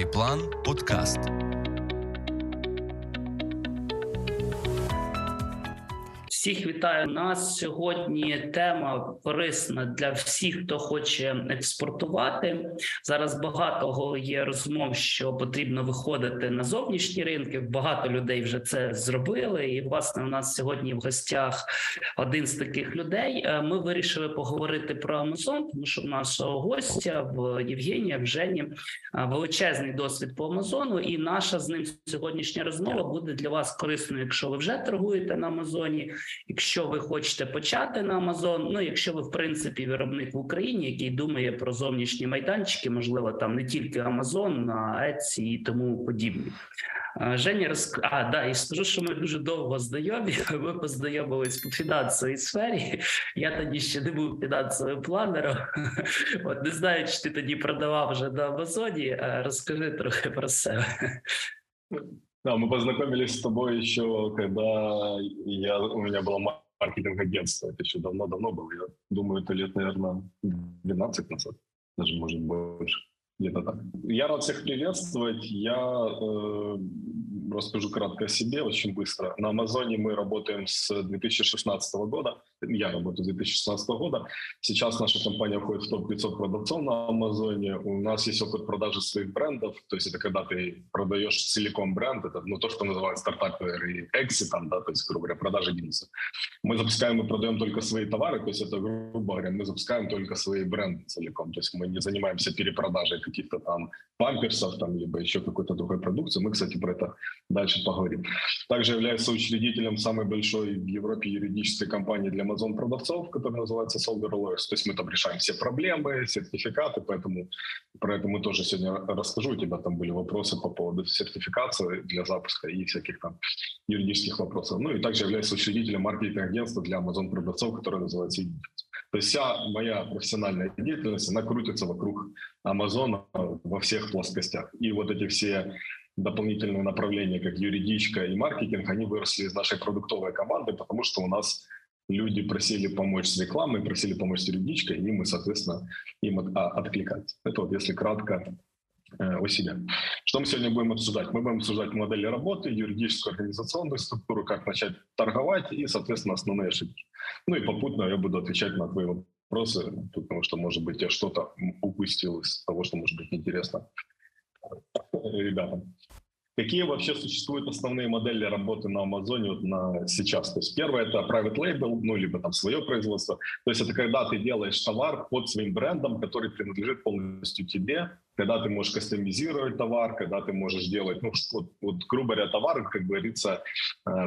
iPlan Podcast. Всіх вітаю. У нас сьогодні тема корисна для всіх, хто хоче експортувати. Зараз багато є розмов, що потрібно виходити на зовнішні ринки. Багато людей вже це зробили. І, власне, у нас сьогодні в гостях один з таких людей. Ми вирішили поговорити про Amazon, тому що в нашого гостя, в Євгенія, в Жені, величезний досвід по Amazon. І наша з ним сьогоднішня розмова буде для вас корисною, якщо ви вже торгуєте на Амазоні, якщо ви хочете почати на Amazon, ну, якщо ви, в принципі, виробник в Україні, який думає про зовнішні майданчики, можливо, там не тільки Amazon, а Etsy і тому подібне. Женя, і скажу, що ми дуже довго знайомі, ми познайомились по фінансовій сфері, я тоді ще не був фінансовим планером, от не знаю, чи ти тоді продавав вже на Амазоні, розкажи трохи про себе. Да, мы познакомились с тобой еще, когда у меня было маркетинг-агентство. Это еще давно-давно было. Я думаю, это лет, наверное, 12 назад. Даже, может, больше. Где-то так. Я рад всех приветствовать. Я расскажу кратко о себе, очень быстро. На Амазоне мы работаем с 2016 года. Я работаю с 2016 года. Сейчас наша компания входит в топ-500 продавцов на Амазоне. У нас есть опыт продажи своих брендов. То есть это когда ты продаешь целиком бренд. Это то, что называют стартаперы и экси, да, то есть, грубо говоря, продажи бизнеса. Мы запускаем и продаем только свои товары. То есть это, грубо говоря, мы запускаем только свои бренды целиком. То есть мы не занимаемся перепродажей каких-то там памперсов, там, либо еще какой-то другой продукции. Мы, кстати, про это дальше поговорим. Также являюсь соучредителем самой большой в Европе юридической компании для Amazon продавцов, которая называется Solver Lawyers. То есть мы там решаем все проблемы, сертификаты, поэтому про это мы тоже сегодня расскажу. У тебя там были вопросы по поводу сертификации для запуска и всяких там юридических вопросов. Ну и также являюсь соучредителем маркетинг-агентства для Amazon продавцов, которое называется EIN. То есть вся моя профессиональная деятельность, она крутится вокруг Амазона во всех плоскостях. И вот эти все дополнительные направления, как юридичка и маркетинг, они выросли из нашей продуктовой команды, потому что у нас люди просили помочь с рекламой, просили помочь с юридичкой, и мы, соответственно, им откликать. Это вот если кратко о себе. Что мы сегодня будем обсуждать? Мы будем обсуждать модели работы, юридическую организационную структуру, как начать торговать и, соответственно, основные ошибки. Ну и попутно я буду отвечать на твои вопросы, потому что, может быть, я что-то упустил из того, что может быть интересно ребятам. Какие вообще существуют основные модели работы на Амазоне вот на сейчас? То есть первое – это private label, ну, либо там свое производство. То есть это когда ты делаешь товар под своим брендом, который принадлежит полностью тебе, когда ты можешь кастомизировать товар, когда ты можешь делать, ну, вот грубо говоря, товар, как говорится,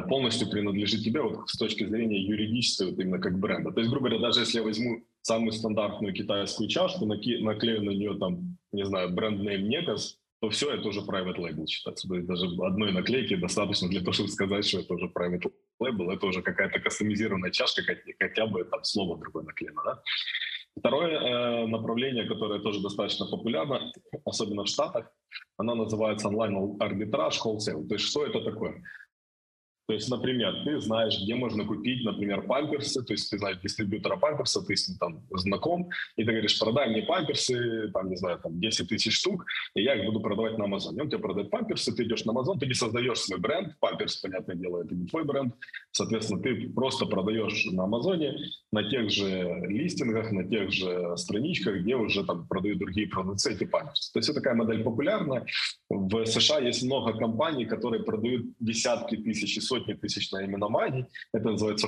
полностью принадлежит тебе вот с точки зрения юридической, вот именно как бренда. То есть, грубо говоря, даже если я возьму самую стандартную китайскую чашку, наклею на нее там, не знаю, бренд-нейм Некоз, то все, это уже private label считается. То есть даже одной наклейки достаточно для того, чтобы сказать, что это уже private label, это уже какая-то кастомизированная чашка, хотя бы там слово другое наклеено. Да? Второе направление, которое тоже достаточно популярно, особенно в Штатах, оно называется онлайн-арбитраж, wholesale. То есть что это такое? То есть, например, ты знаешь, где можно купить, например, памперсы, то есть ты знаешь дистрибьютора памперсов, ты с ним там знаком, и ты говоришь, продай мне памперсы, там, не знаю, там 10 тысяч штук, и я их буду продавать на Амазоне. Он тебе продает памперсы, ты идешь на Амазон, ты не создаешь свой бренд, памперс, понятное дело, это не твой бренд, соответственно, ты просто продаешь на Амазоне, на тех же листингах, на тех же страничках, где уже там продают другие продавцы эти памперсы. То есть, это такая модель популярна. В США есть много компаний, которые продают десятки тысяч и сотни тысяч наименований, это называется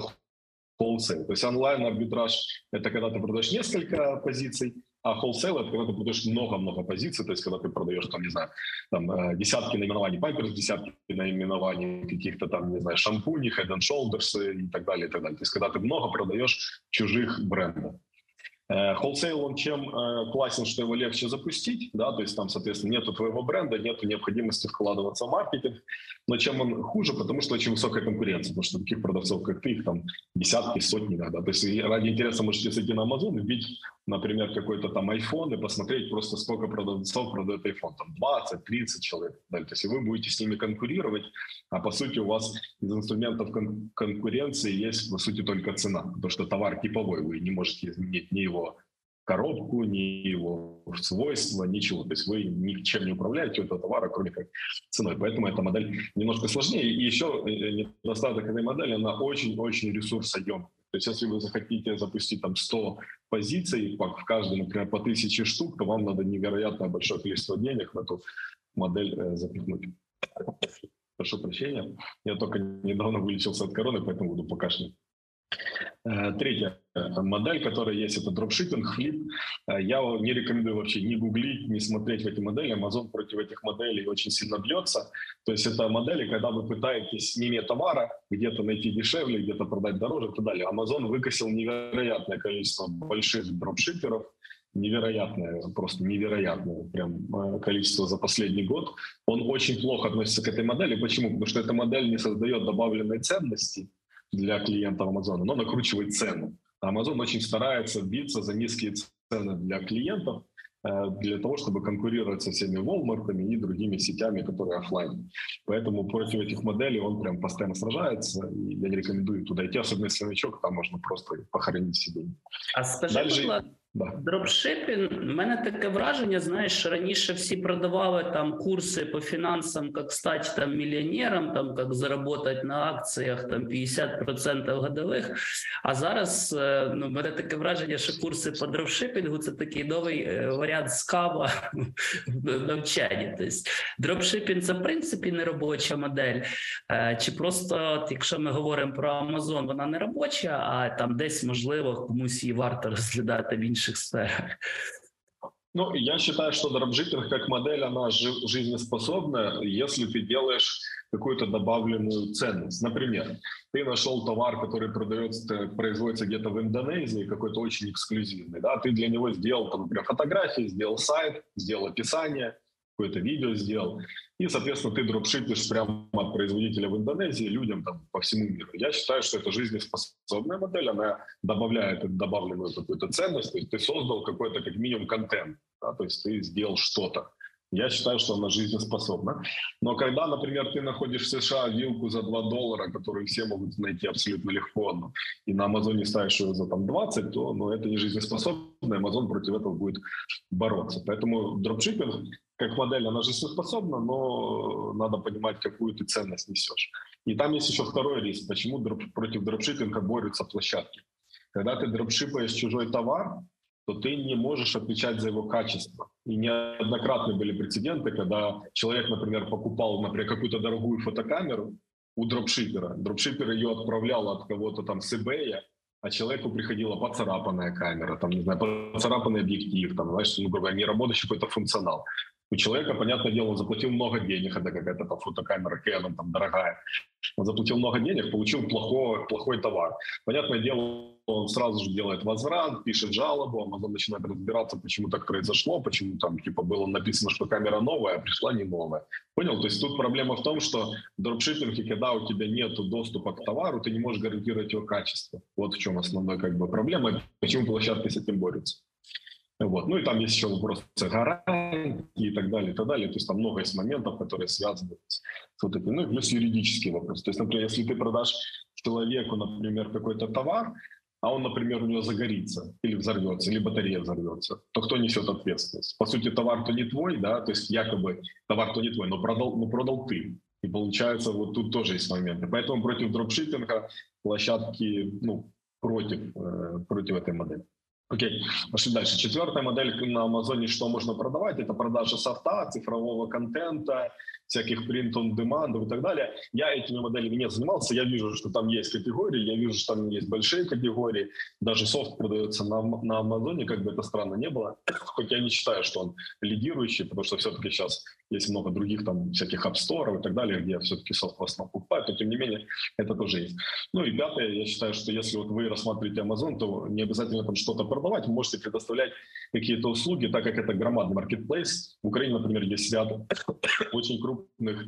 wholesale. То есть онлайн-арбитраж – это когда ты продаешь несколько позиций, а wholesale – это когда ты продаешь много-много позиций, то есть когда ты продаешь, там, не знаю, там, десятки наименований памперс, десятки наименований каких-то там, не знаю, шампуней, head and shoulders и так далее, и так далее. То есть когда ты много продаешь чужих брендов. Wholesale, он чем классен, что его легче запустить, да, то есть там, соответственно, нету твоего бренда, нету необходимости вкладываться в маркетинг, но чем он хуже, потому что очень высокая конкуренция, потому что таких продавцов, как ты, их там десятки, сотни иногда, то есть ради интереса можете зайти на Amazon и вбить, например, какой-то там iPhone и посмотреть просто, сколько продавцов продает iPhone, там 20, 30 человек, да, то есть вы будете с ними конкурировать, а по сути у вас из инструментов конкуренции есть, по сути, только цена, потому что товар типовой, вы не можете изменить ни его коробку, ни его свойства, ничего. То есть вы ничем не управляете у этого товара, кроме как ценой. Поэтому эта модель немножко сложнее. И еще недостаток этой модели, она очень-очень ресурсоемкая. То есть если вы захотите запустить там 100 позиций, в каждой, например, по 1000 штук, то вам надо невероятно большое количество денег в эту модель запихнуть. Прошу прощения, я только недавно вылечился от короны, поэтому буду покашлять. Третья модель, которая есть, это дропшиппинг, флип. Я не рекомендую вообще не гуглить, не смотреть в эти модели. Amazon против этих моделей очень сильно бьется. То есть это модели, когда вы пытаетесь, не имея товара, где-то найти дешевле, где-то продать дороже и так далее. Amazon выкосил невероятное количество больших дропшипперов. Невероятное, просто невероятное прям количество за последний год. Он очень плохо относится к этой модели. Почему? Потому что эта модель не создает добавленной ценности для клиентов Амазона, но накручивает цену. Амазон очень старается биться за низкие цены для клиентов, для того, чтобы конкурировать со всеми Walmart'ами и другими сетями, которые офлайн. Поэтому против этих моделей он прям постоянно сражается, и я не рекомендую туда идти, особенно если новичок, там можно просто похоронить себе. А скажи, дропшиппінг, в мене таке враження, знаєш, раніше всі продавали там курси по фінансам, як стати там мільйонером, там як заробити на акціях там 50% годових. А зараз, ну, в мене таке враження, що курси по дропшиппінгу це такий новий варіант скама навчання. Тобто дропшиппінг це в принципі не робоча модель. Чи просто, якщо ми говоримо про Amazon, вона не робоча, а там десь, можливо, комусь її варто розглядати в інших сферах. Ну, я считаю, что дропшиппинг как модель, она жизнеспособна, если ты делаешь какую-то добавленную ценность. Например, ты нашел товар, который производится где-то в Индонезии, какой-то очень эксклюзивный, да, ты для него сделал, там, например, фотографии, сделал сайт, сделал описание, какое-то видео сделал, и, соответственно, ты дропшипишь прямо от производителя в Индонезии людям там по всему миру. Я считаю, что это жизнеспособная модель, она добавляет добавленную какую-то ценность, то есть ты создал какой-то как минимум контент, да, то есть ты сделал что-то. Я считаю, что она жизнеспособна. Но когда, например, ты находишь в США вилку за $2, которую все могут найти абсолютно легко, и на Амазоне ставишь ее за там, 20, то ну, это не жизнеспособно, и Амазон против этого будет бороться. Поэтому дропшиппинг как модель, она жизнеспособна, но надо понимать, какую ты ценность несешь. И там есть еще второй риск, почему против дропшиппинга борются площадки. Когда ты дропшипаешь чужой товар, то ты не можешь отвечать за его качество. И неоднократно были прецеденты, когда человек, например, покупал, например, какую-то дорогую фотокамеру у дропшипера. Дропшипер ее отправлял от кого-то там с eBay, а человеку приходила поцарапанная камера, там, не знаю, поцарапанный объектив, там, знаешь, ну, грубо говоря, неработающий какой-то функционал. У человека, понятное дело, он заплатил много денег, это какая-то там фотокамера Canon, там, дорогая. Он заплатил много денег, получил плохой товар. Понятное дело, он сразу же делает возврат, пишет жалобу, Amazon начинает разбираться, почему так произошло, почему там типа было написано, что камера новая, а пришла не новая. Понял? То есть тут проблема в том, что в дропшиппинге, когда у тебя нет доступа к товару, ты не можешь гарантировать его качество. Вот в чем основная как бы проблема, почему площадки с этим борются. Вот. Ну и там есть еще вопрос гарантии и так далее, и так далее. То есть там много есть моментов, которые связаны с вот этим. Ну и плюс юридический вопрос. То есть, например, если ты продашь человеку, например, какой-то товар, а он, например, у него загорится или взорвется, или батарея взорвется, то кто несет ответственность? По сути, товар-то не твой, да, то есть якобы товар-то не твой, но продал ты. И получается, вот тут тоже есть моменты. Поэтому против дропшиппинга площадки, ну, против этой модели. Окей, пошли дальше. Четвертая модель на Амазоне, что можно продавать, это продажа софта, цифрового контента, всяких print-on-demand и так далее. Я этими моделями не занимался, я вижу, что там есть категории, я вижу, что там есть большие категории, даже софт продается на Амазоне, как бы это странно не было, хоть я не считаю, что он лидирующий, потому что все-таки сейчас есть много других там всяких апсторов и так далее, где все-таки софт в основном покупают, но тем не менее это тоже есть. Ну и пятое, я считаю, что если вот вы рассматриваете Amazon, то не обязательно там что-то продавать, вы можете предоставлять какие-то услуги, так как это громадный маркетплейс. В Украине, например, есть ряд очень крупных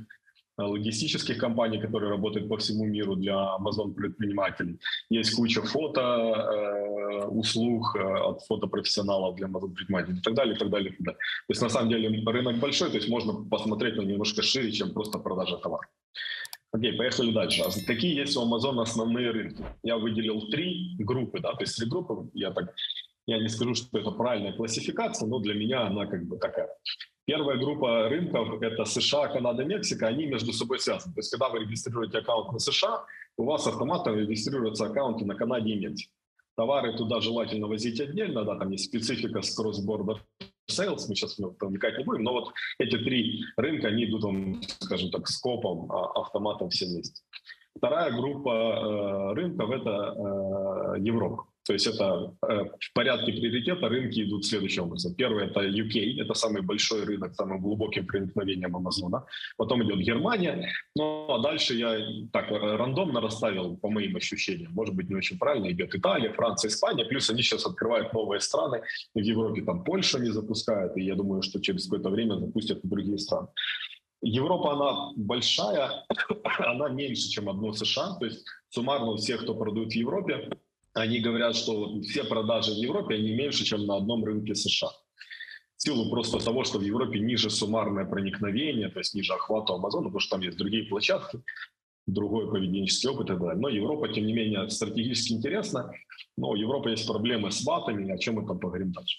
логистических компаний, которые работают по всему миру для Amazon предпринимателей. Есть куча фотоуслуг от фотопрофессионалов для Amazon предпринимателей и так далее, и так далее, и так далее. То есть на самом деле рынок большой, то есть можно посмотреть на немножко шире, чем просто продажа товара. Окей, поехали дальше. Какие есть у Amazon основные рынки? Я выделил три группы, да, то есть три группы, я так Я не скажу, что это правильная классификация, но для меня она как бы такая. Первая группа рынков – это США, Канада, Мексика, они между собой связаны. То есть, когда вы регистрируете аккаунт на США, у вас автоматом регистрируются аккаунты на Канаде и Мексике. Товары туда желательно возить отдельно, да, там есть специфика с cross-border sales, мы сейчас вникать не будем, но вот эти три рынка, они идут, скажем так, скопом, автоматом все вместе. Вторая группа рынков – это Европа. То есть это в порядке приоритета рынки идут следующим образом. Первый – это UK, это самый большой рынок, самым глубоким проникновением Амазона. Потом идет Германия. Ну, а дальше я так рандомно расставил, по моим ощущениям, может быть, не очень правильно, идет Италия, Франция, Испания. Плюс они сейчас открывают новые страны. В Европе там Польшу не запускают, и я думаю, что через какое-то время запустят и другие страны. Европа, она большая, она меньше, чем одно США. То есть суммарно все, кто продают в Европе, они говорят, что все продажи в Европе, они меньше, чем на одном рынке США. В силу просто того, что в Европе ниже суммарное проникновение, то есть ниже охвата Амазона, потому что там есть другие площадки, другой поведенческий опыт и так далее. Но Европа, тем не менее, стратегически интересна. Но у Европы есть проблемы с ватами, о чем мы там поговорим дальше.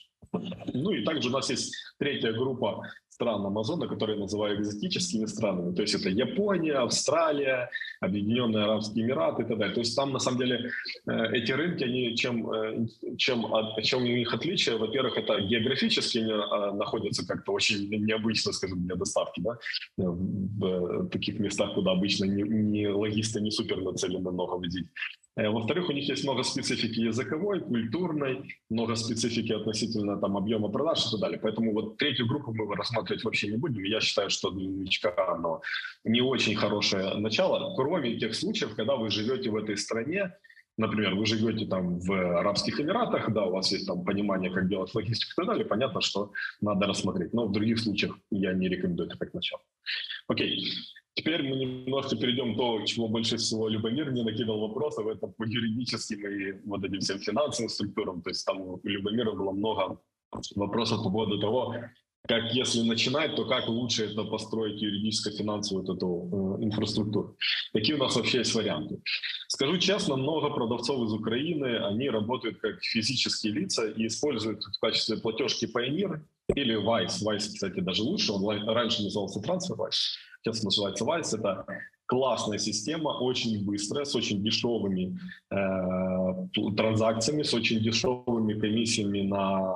Ну и также у нас есть третья группа стран Амазона, которые я называю экзотическими странами. То есть это Япония, Австралия, Объединенные Арабские Эмираты и так далее. То есть там на самом деле эти рынки, они чем у них отличие? Во-первых, это географически они находятся как-то очень необычно, скажем, для доставки, да? В таких местах, куда обычно не логисты не супер нацелены много возить. Во-вторых, у них есть много специфики языковой, культурной, много специфики относительно там, объема продаж и так далее. Поэтому вот третью группу мы рассматривать вообще не будем. Я считаю, что для новичка оно не очень хорошее начало, кроме тех случаев, когда вы живете в этой стране. Например, вы живете там в Арабских Эмиратах, да, у вас есть там понимание, как делать логистику и так далее, понятно, что надо рассмотреть. Но в других случаях я не рекомендую это как начало. Окей. Теперь мы немножко перейдем к тому, чего больше всего Любомир мне накидал вопросов, это по юридическим и вот этим всем финансовым структурам. То есть там у Любомира было много вопросов по поводу того, как если начинать, то как лучше это построить юридическо-финансовую вот эту инфраструктуру. Какие у нас вообще есть варианты? Скажу честно, много продавцов из Украины, они работают как физические лица и используют в качестве платежки Payoneer или Wise. Wise, кстати, даже лучше. Он раньше назывался TransferWise, сейчас называется Wise. Это классная система, очень быстрая, с очень дешевыми транзакциями, с очень дешевыми комиссиями на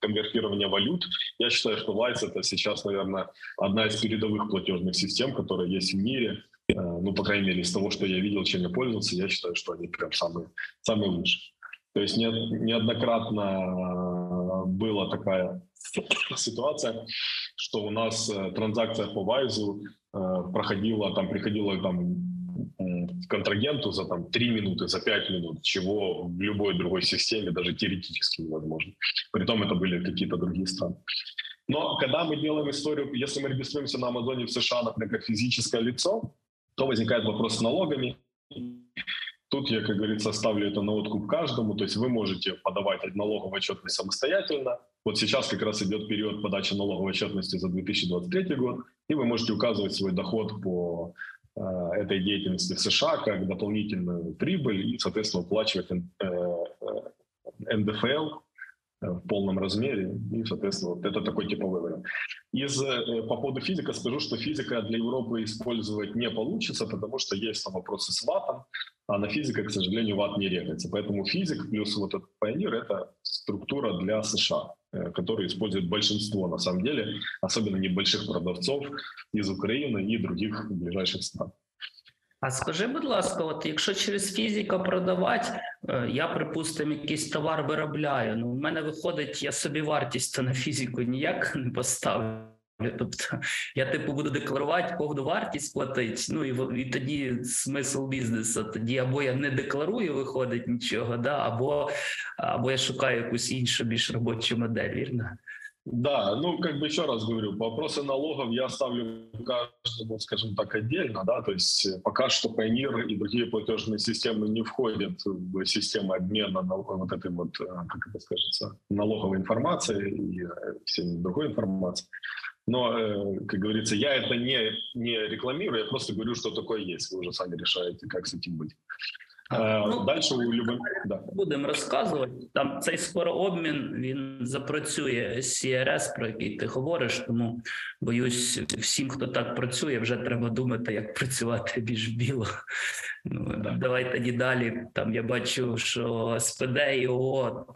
конвертирование валют. Я считаю, что Wise — это сейчас, наверное, одна из передовых платежных систем, которая есть в мире. Ну, по крайней мере, из того, что я видел, чем я пользовался, я считаю, что они прям самые лучшие. То есть неоднократно была такая ситуация, что у нас транзакция по Вайзу проходила, там приходила контрагенту за 3 минуты, за 5 минут, чего в любой другой системе даже теоретически невозможно. Притом это были какие-то другие страны. Но когда мы делаем историю, если мы регистрируемся на Амазоне в США, например, как физическое лицо, то возникает вопрос с налогами. Тут я, как говорится, ставлю это на откуп каждому. То есть вы можете подавать налоговую отчетность самостоятельно. Вот сейчас как раз идет период подачи налоговой отчетности за 2023 год. И вы можете указывать свой доход по этой деятельности в США как дополнительную прибыль и, соответственно, уплачивать НДФЛ в полном размере. И, соответственно, вот это такой типовой вариант. По поводу физика скажу, что физика для Европы использовать не получится, потому что есть там вопросы с ВАТом, а на физика, к сожалению, ВАТ не регается. Поэтому физик плюс вот этот Payoneer – это структура для США, которую использует большинство, на самом деле, особенно небольших продавцов из Украины и других ближайших стран. А скажи, будь ласка, от якщо через фізика продавати, я, припустимо, якийсь товар виробляю, ну, в мене виходить, я собі вартість на фізику ніяк не поставлю. Тобто я, буду декларувати, повну вартість платити, ну, і тоді смисл бізнесу, тоді або я не декларую, виходить нічого, да, або я шукаю якусь іншу, більш робочу модель, вірно? Да, ну, еще раз говорю, вопросы налогов я ставлю каждому, скажем так, отдельно, да, то есть пока что Payoneer и другие платежные системы не входят в систему обмена вот этой вот, как это скажется, налоговой информации и всей другой информации. Но, как говорится, я это не рекламирую, я просто говорю, что такое есть, вы уже сами решаете, как с этим быть. Ну, дальше у любим... будемо розказувати. Там цей скорообмін, він запрацює CRS, про який ти говориш, тому, боюсь, всім, хто так працює, вже треба думати, як працювати більш біло. Ну, давай тоді далі. Там я бачу, що СПД і ООО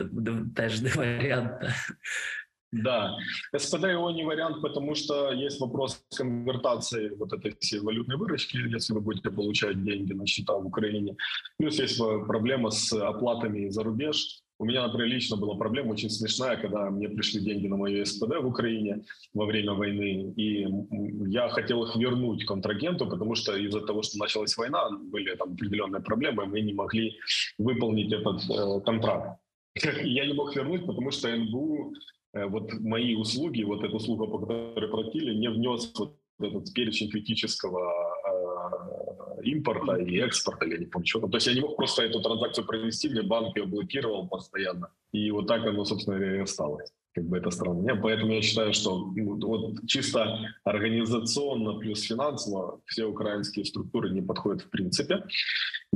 теж не варіант. Да, СПД его не вариант, потому что есть вопрос конвертации вот этой всей валютной выручки, если вы будете получать деньги на счета в Украине. Плюс есть проблема с оплатами за рубеж. У меня, например, лично была проблема очень смешная, когда мне пришли деньги на мою СПД в Украине во время войны, и я хотел их вернуть контрагенту, потому что из-за того, что началась война, были там определенные проблемы, и мы не могли выполнить этот контракт. И я не мог вернуть, потому что НБУ... вот мои услуги, вот эта услуга, по которой платили, не внес вот этот перечень критического импорта и экспорта, я не помню, что там. То есть я не мог просто эту транзакцию провести, мне банк ее блокировал постоянно. И вот так оно, собственно, и осталось. Как бы это странно. Поэтому я считаю, что вот чисто организационно плюс финансово все украинские структуры не подходят в принципе.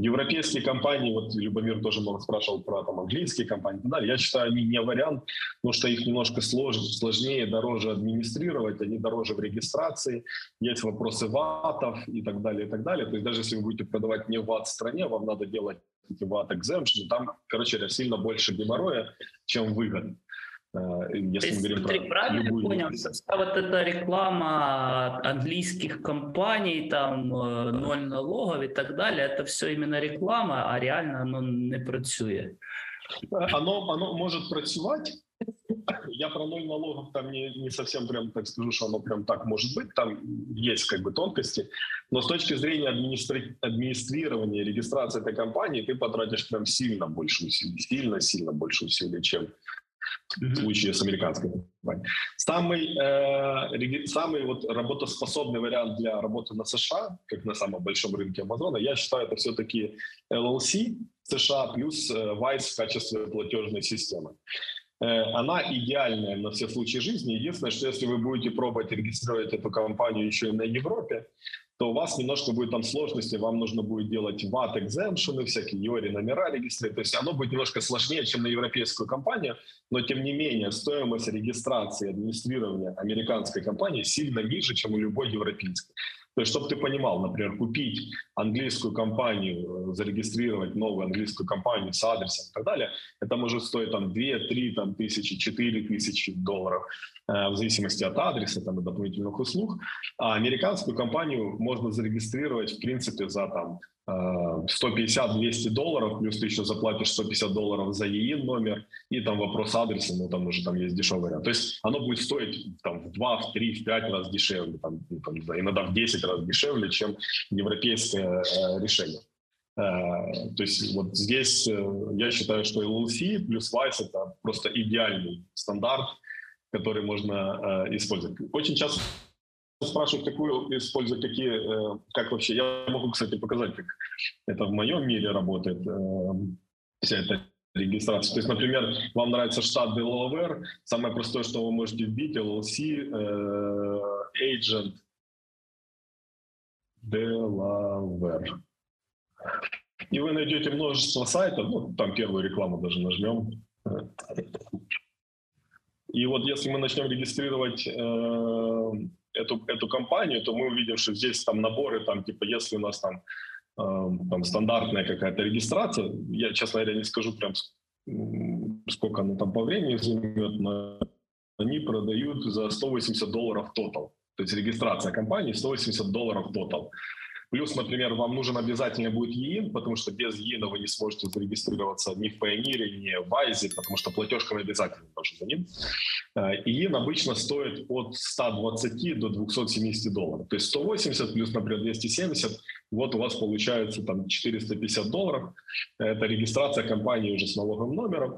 Европейские компании, вот Любомир тоже много спрашивал про там, английские компании, да, я считаю, они не вариант, потому что их немножко сложнее, дороже администрировать, они дороже в регистрации, есть вопросы ВАТов и так далее, и так далее. То есть даже если вы будете продавать не ВАТ в стране, вам надо делать VAT-exemption, там, короче, сильно больше геморроя, чем выгод. Если мы говорим про правильно любую... понял, что вот эта реклама английских компаний, там, ноль налогов и так далее, это все именно реклама, а реально оно не працює. Оно может працювать. Я про ноль налогов там не совсем прям так скажу, что оно прям так может быть. Там есть как бы тонкости. Но с точки зрения администрирования, регистрации этой компании, ты потратишь прям сильно больше усилий. Сильно больше усилий, чем... в случае с американской компанией. Самый вот работоспособный вариант для работы на США, как на самом большом рынке Амазона, я считаю, это все-таки LLC США плюс Wise в качестве платежной системы. Она идеальная на все случаи жизни. Единственное, что если вы будете пробовать регистрировать эту компанию еще и на Европе, то у вас немножко будет там сложности, вам нужно будет делать VAT-exemption, всякие EORI номера регистрировать, то есть оно будет немножко сложнее, чем на европейскую компанию, но тем не менее стоимость регистрации, администрирования американской компании сильно ниже, чем у любой европейской. То есть, чтобы ты понимал, например, купить английскую компанию, зарегистрировать новую английскую компанию с адресом и так далее, это может стоить там 2-3 там, тысячи, 4 тысячи долларов, в зависимости от адреса там, и дополнительных услуг. А американскую компанию можно зарегистрировать, в принципе, за там, 150-200 долларов, плюс ты еще заплатишь 150 долларов за EIN номер, и там вопрос адреса, но там уже там есть дешевый вариант. То есть оно будет стоить там, в 2, в 3, в 5 раз дешевле, там, иногда в 10 раз дешевле, чем европейское решение. То есть вот здесь я считаю, что LLC плюс Wise – это просто идеальный стандарт, который можно использовать. Очень часто спрашивают, какую использовать, какие, как вообще. Я могу, кстати, показать, как это в моем мире работает, вся эта регистрация. То есть, например, вам нравится штат Delaware, самое простое, что вы можете вбить, LLC, agent Delaware. И вы найдете множество сайтов, ну, там первую рекламу даже нажмем. И вот если мы начнем регистрировать эту компанию, то мы увидим, что здесь там наборы, там, типа, если у нас там стандартная какая-то регистрация, я, честно говоря, не скажу прям, сколько она там по времени займет, но они продают за $180 тотал. То есть регистрация компании $180 тотал. Плюс, например, вам нужен обязательно будет EIN, потому что без EIN вы не сможете зарегистрироваться ни в Payoneer, ни в Wise, потому что платежка обязательно должен за ним. EIN обычно стоит от $120 до $270. То есть 180 плюс, например, 270, вот у вас получается там $450. Это регистрация компании уже с налоговым номером.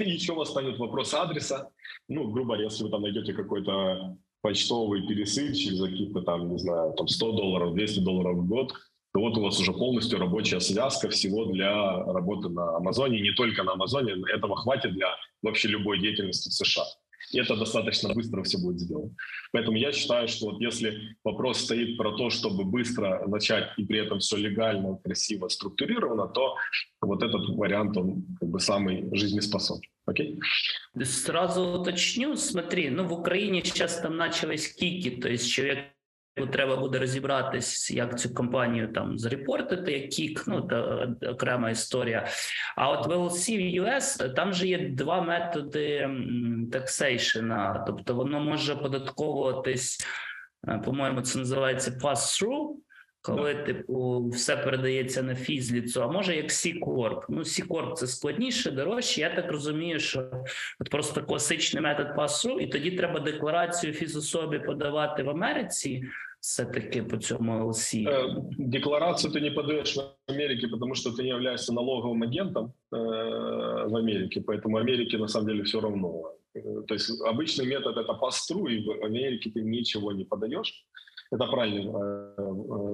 Еще у вас станет вопрос адреса. Ну, грубо говоря, если вы там найдете какой-то почтовый пересыльщик за какие-то там, не знаю, там $100, $200 в год, то вот у вас уже полностью рабочая связка всего для работы на Амазоне, не только на Амазоне, этого хватит для вообще любой деятельности в США. это достаточно быстро все будет сделано. Поэтому я считаю, что вот если вопрос стоит про то, чтобы быстро начать и при этом все легально, красиво, структурировано, то вот этот вариант, он как бы самый жизнеспособный. Окей? Сразу уточню, смотри, в Украине сейчас там начались кики, то есть человек треба буде розібратись, як цю компанію там зарепортити, як КИК, це окрема історія. А от в LLC в US, там же є два методи таксейшена, тобто воно може податковуватись, по-моєму, це називається pass-through, коли типу все передається на фізліцу, а може як C-corp. C-corp це складніше, дорожче. Я так розумію, що от просто класичний метод pass-through, і тоді треба декларацію фізособі подавати в Америці. Все-таки по цьому LLC? Декларацию ты не подаешь в Америке, потому что ты не являешься налоговым агентом в Америке, поэтому Америке на самом деле все равно. То есть обычный метод – это pass-through, и в Америке ты ничего не подаешь. Это правильный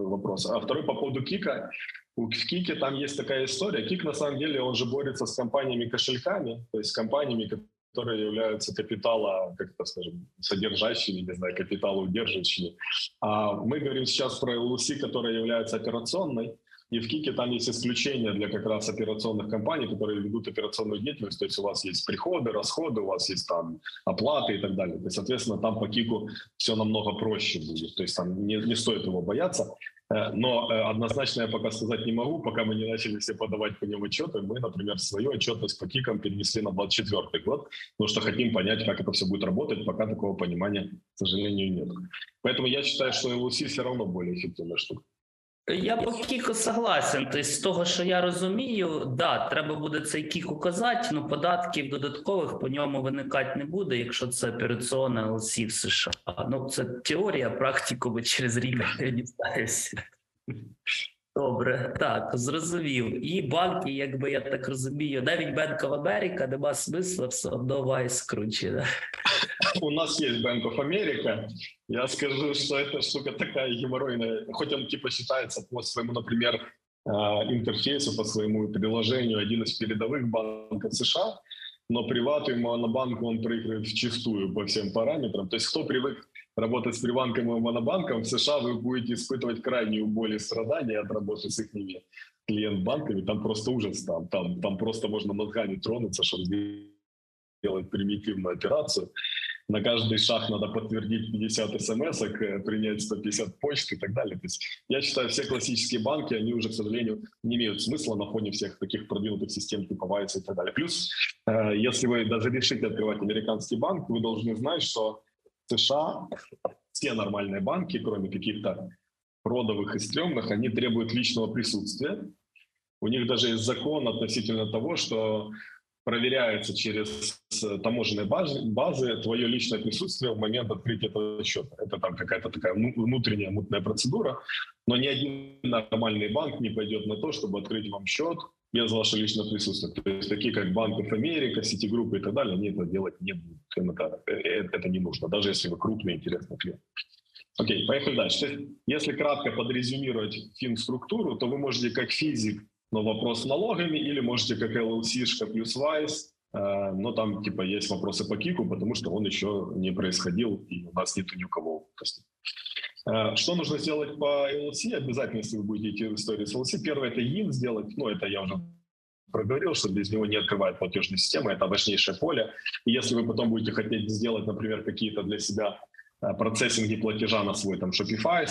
вопрос. А второй по поводу КИКа. В КИКе там есть такая история. КИК на самом деле он же борется с компаниями-кошельками, то есть компаниями, которые являются капитала, как это скажем, содержащими, не знаю, капиталоудерживающими. А мы говорим сейчас про LLC, которая является операционной, и в КИКе там есть исключения для как раз операционных компаний, которые ведут операционную деятельность, то есть у вас есть приходы, расходы, у вас есть там оплаты и так далее. То есть, соответственно, там по КИКу все намного проще будет, то есть там не стоит его бояться. Но однозначно я пока сказать не могу, пока мы не начали все подавать по ним отчеты. Мы, например, свою отчетность по КИКам перенесли на 24 год, потому что хотим понять, как это все будет работать, пока такого понимания, к сожалению, нет. Поэтому я считаю, что LLC все равно более эффективная штука. Я по КИКу согласен. Тобто, з того, що я розумію, да, треба буде цей КІК указати, але податків додаткових по ньому виникати не буде, якщо це операційна LLC в США. Це теорія, практику через рік не дізнаєшся. Добре, так, зрозумів. І банки, якби я так розумію, навіть Bank of America нема смисла, все одно Wise круче. У нас есть Bank of America. Я скажу, что эта штука такая геморройная. Хоть он типа считается по своему, например, интерфейсу, по своему приложению один из передовых банков США, но привату и монобанку он проигрывает вчистую по всем параметрам. То есть кто привык работать с приватбанком и монобанком, в США вы будете испытывать крайнюю боль и страдания от работы с их клиент-банками. Там просто ужас. Там просто можно мозгами тронуться, чтобы сделать примитивную операцию. На каждый шаг надо подтвердить 50 смс-ок, принять 150 почт и так далее. То есть я считаю, все классические банки, они уже, к сожалению, не имеют смысла на фоне всех таких продвинутых систем типа Wise и так далее. Плюс, если вы даже решите открывать американский банк, вы должны знать, что в США все нормальные банки, кроме каких-то родовых и стрёмных, они требуют личного присутствия. У них даже есть закон относительно того, что проверяется через таможенные базы твое личное присутствие в момент открытия этого счета. Это там какая-то такая внутренняя мутная процедура, но ни один нормальный банк не пойдет на то, чтобы открыть вам счет без вашего личного присутствия. То есть такие как Bank of America, Citigroup и так далее, они это делать не будут. Это не нужно, даже если вы крупный интересный клиент. Окей, поехали дальше. Если кратко подрезюмировать финструктуру, то вы можете как физик, но вопрос с налогами, или можете как LLC-шка плюс Wise, но там типа есть вопросы по КИКу, потому что он еще не происходил, и у нас нет ни у кого. Что нужно сделать по LLC? Обязательно, если вы будете идти в историю с LLC. Первое – это EIN сделать, это я уже проговорил, что без него не открывает платежная система, это важнейшее поле. И если вы потом будете хотеть сделать, например, какие-то для себя процессинги платежа на свой там Shopify,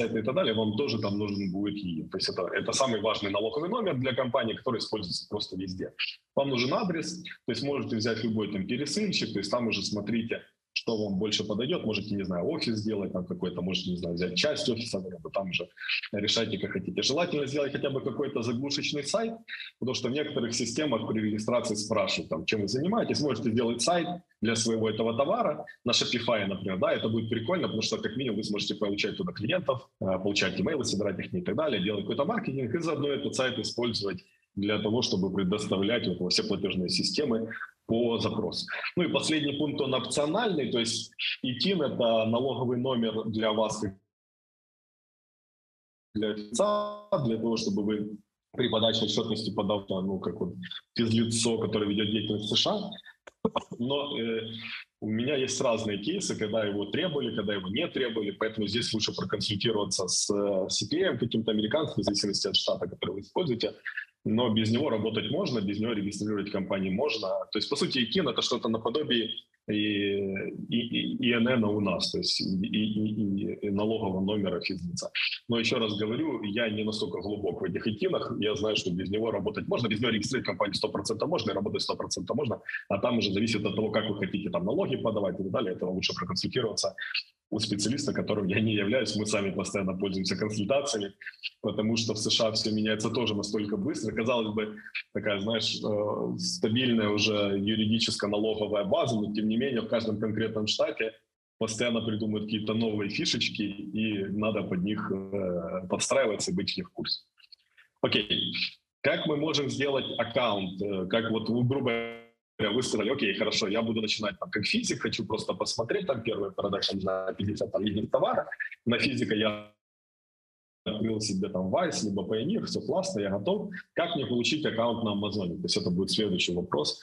и так далее, вам тоже там нужен будет EIN. То есть это самый важный налоговый номер для компании, который используется просто везде. Вам нужен адрес, то есть можете взять любой там пересыльщик, то есть там уже смотрите, что вам больше подойдет. Можете, не знаю, офис сделать там какой-то, можете, не знаю, взять часть офиса, там же решайте, как хотите. Желательно сделать хотя бы какой-то заглушечный сайт, потому что в некоторых системах при регистрации спрашивают, там, чем вы занимаетесь. Можете сделать сайт для своего этого товара на Shopify, например, это будет прикольно, потому что как минимум вы сможете получать туда клиентов, получать имейлы, собирать их и так далее, делать какой-то маркетинг и заодно этот сайт использовать для того, чтобы предоставлять все платежные системы по запросу. И последний пункт, он опциональный, то есть ИТИН – это налоговый номер для вас, для лица, для того, чтобы вы при подаче отчетности подавали, как физлицо, которое ведет деятельность в США, Но у меня есть разные кейсы, когда его требовали, когда его не требовали, поэтому здесь лучше проконсультироваться с CPA каким-то американцем, в зависимости от штата, который вы используете. Но без него работать можно, без него регистрировать компании можно. То есть, по сути, ИТИН – это что-то наподобие ИНН у нас, то есть и налогового номера физлица. Но еще раз говорю, я не настолько глубок в этих ИТИНах, я знаю, что без него работать можно, без него регистрировать компанию 100% можно и работать 100% можно, а там уже зависит от того, как вы хотите там налоги подавать и так далее, это лучше проконсультироваться у специалиста, которым я не являюсь, мы сами постоянно пользуемся консультациями, потому что в США все меняется тоже настолько быстро. Казалось бы, такая, знаешь, стабильная уже юридическо-налоговая база, но тем не менее в каждом конкретном штате постоянно придумывают какие-то новые фишечки, и надо под них подстраиваться и быть в них в курсе. Окей. Как мы можем сделать аккаунт? Как вот, грубо вы сказали, окей, хорошо, я буду начинать там, как физик, хочу просто посмотреть там первые продажи на 50 единиц товара. На физика я открыл себе там Wise, либо Payoneer, все классно, я готов. Как мне получить аккаунт на Амазоне? То есть это будет следующий вопрос.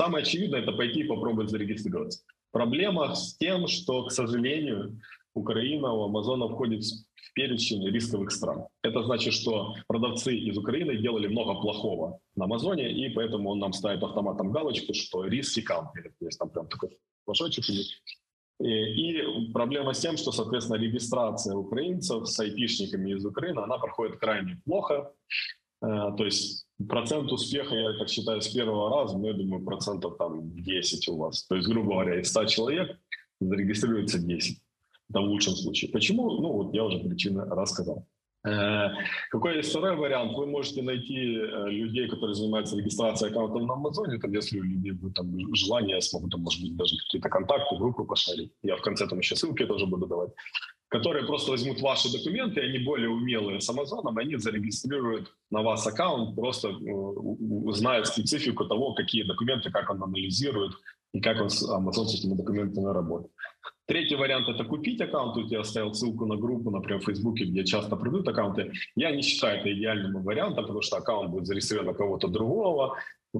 Самое очевидное – это пойти и попробовать зарегистрироваться. Проблема с тем, что, к сожалению, Украина у Амазона входит в перечень рисковых стран. Это значит, что продавцы из Украины делали много плохого на Амазоне, и поэтому он нам ставит автоматом галочку, что риски кампери. Есть там прям такой флажочек. И проблема с тем, что, соответственно, регистрация украинцев с айтишниками из Украины, она проходит крайне плохо. То есть процент успеха, я так считаю, с первого раза, ну, я думаю, процентов там 10 у вас. То есть, грубо говоря, из 100 человек зарегистрируется 10. Да, в лучшем случае. Почему? Ну, вот я уже причины рассказал. Какой есть второй вариант? Вы можете найти людей, которые занимаются регистрацией аккаунтов на Амазоне. Там, если у людей будет там, желание, я смогу, там, может быть, даже какие-то контакты, группы пошарить. Я в конце там еще ссылки тоже буду давать. Которые просто возьмут ваши документы, они более умелые с Амазоном, они зарегистрируют на вас аккаунт, просто знают специфику того, какие документы, как он анализирует и как он с амазонскими документами работает. Третий вариант – это купить аккаунт. Тут я оставил ссылку на группу, например, в Фейсбуке, где часто продают аккаунты. Я не считаю это идеальным вариантом, потому что аккаунт будет зарегистрирован на кого-то другого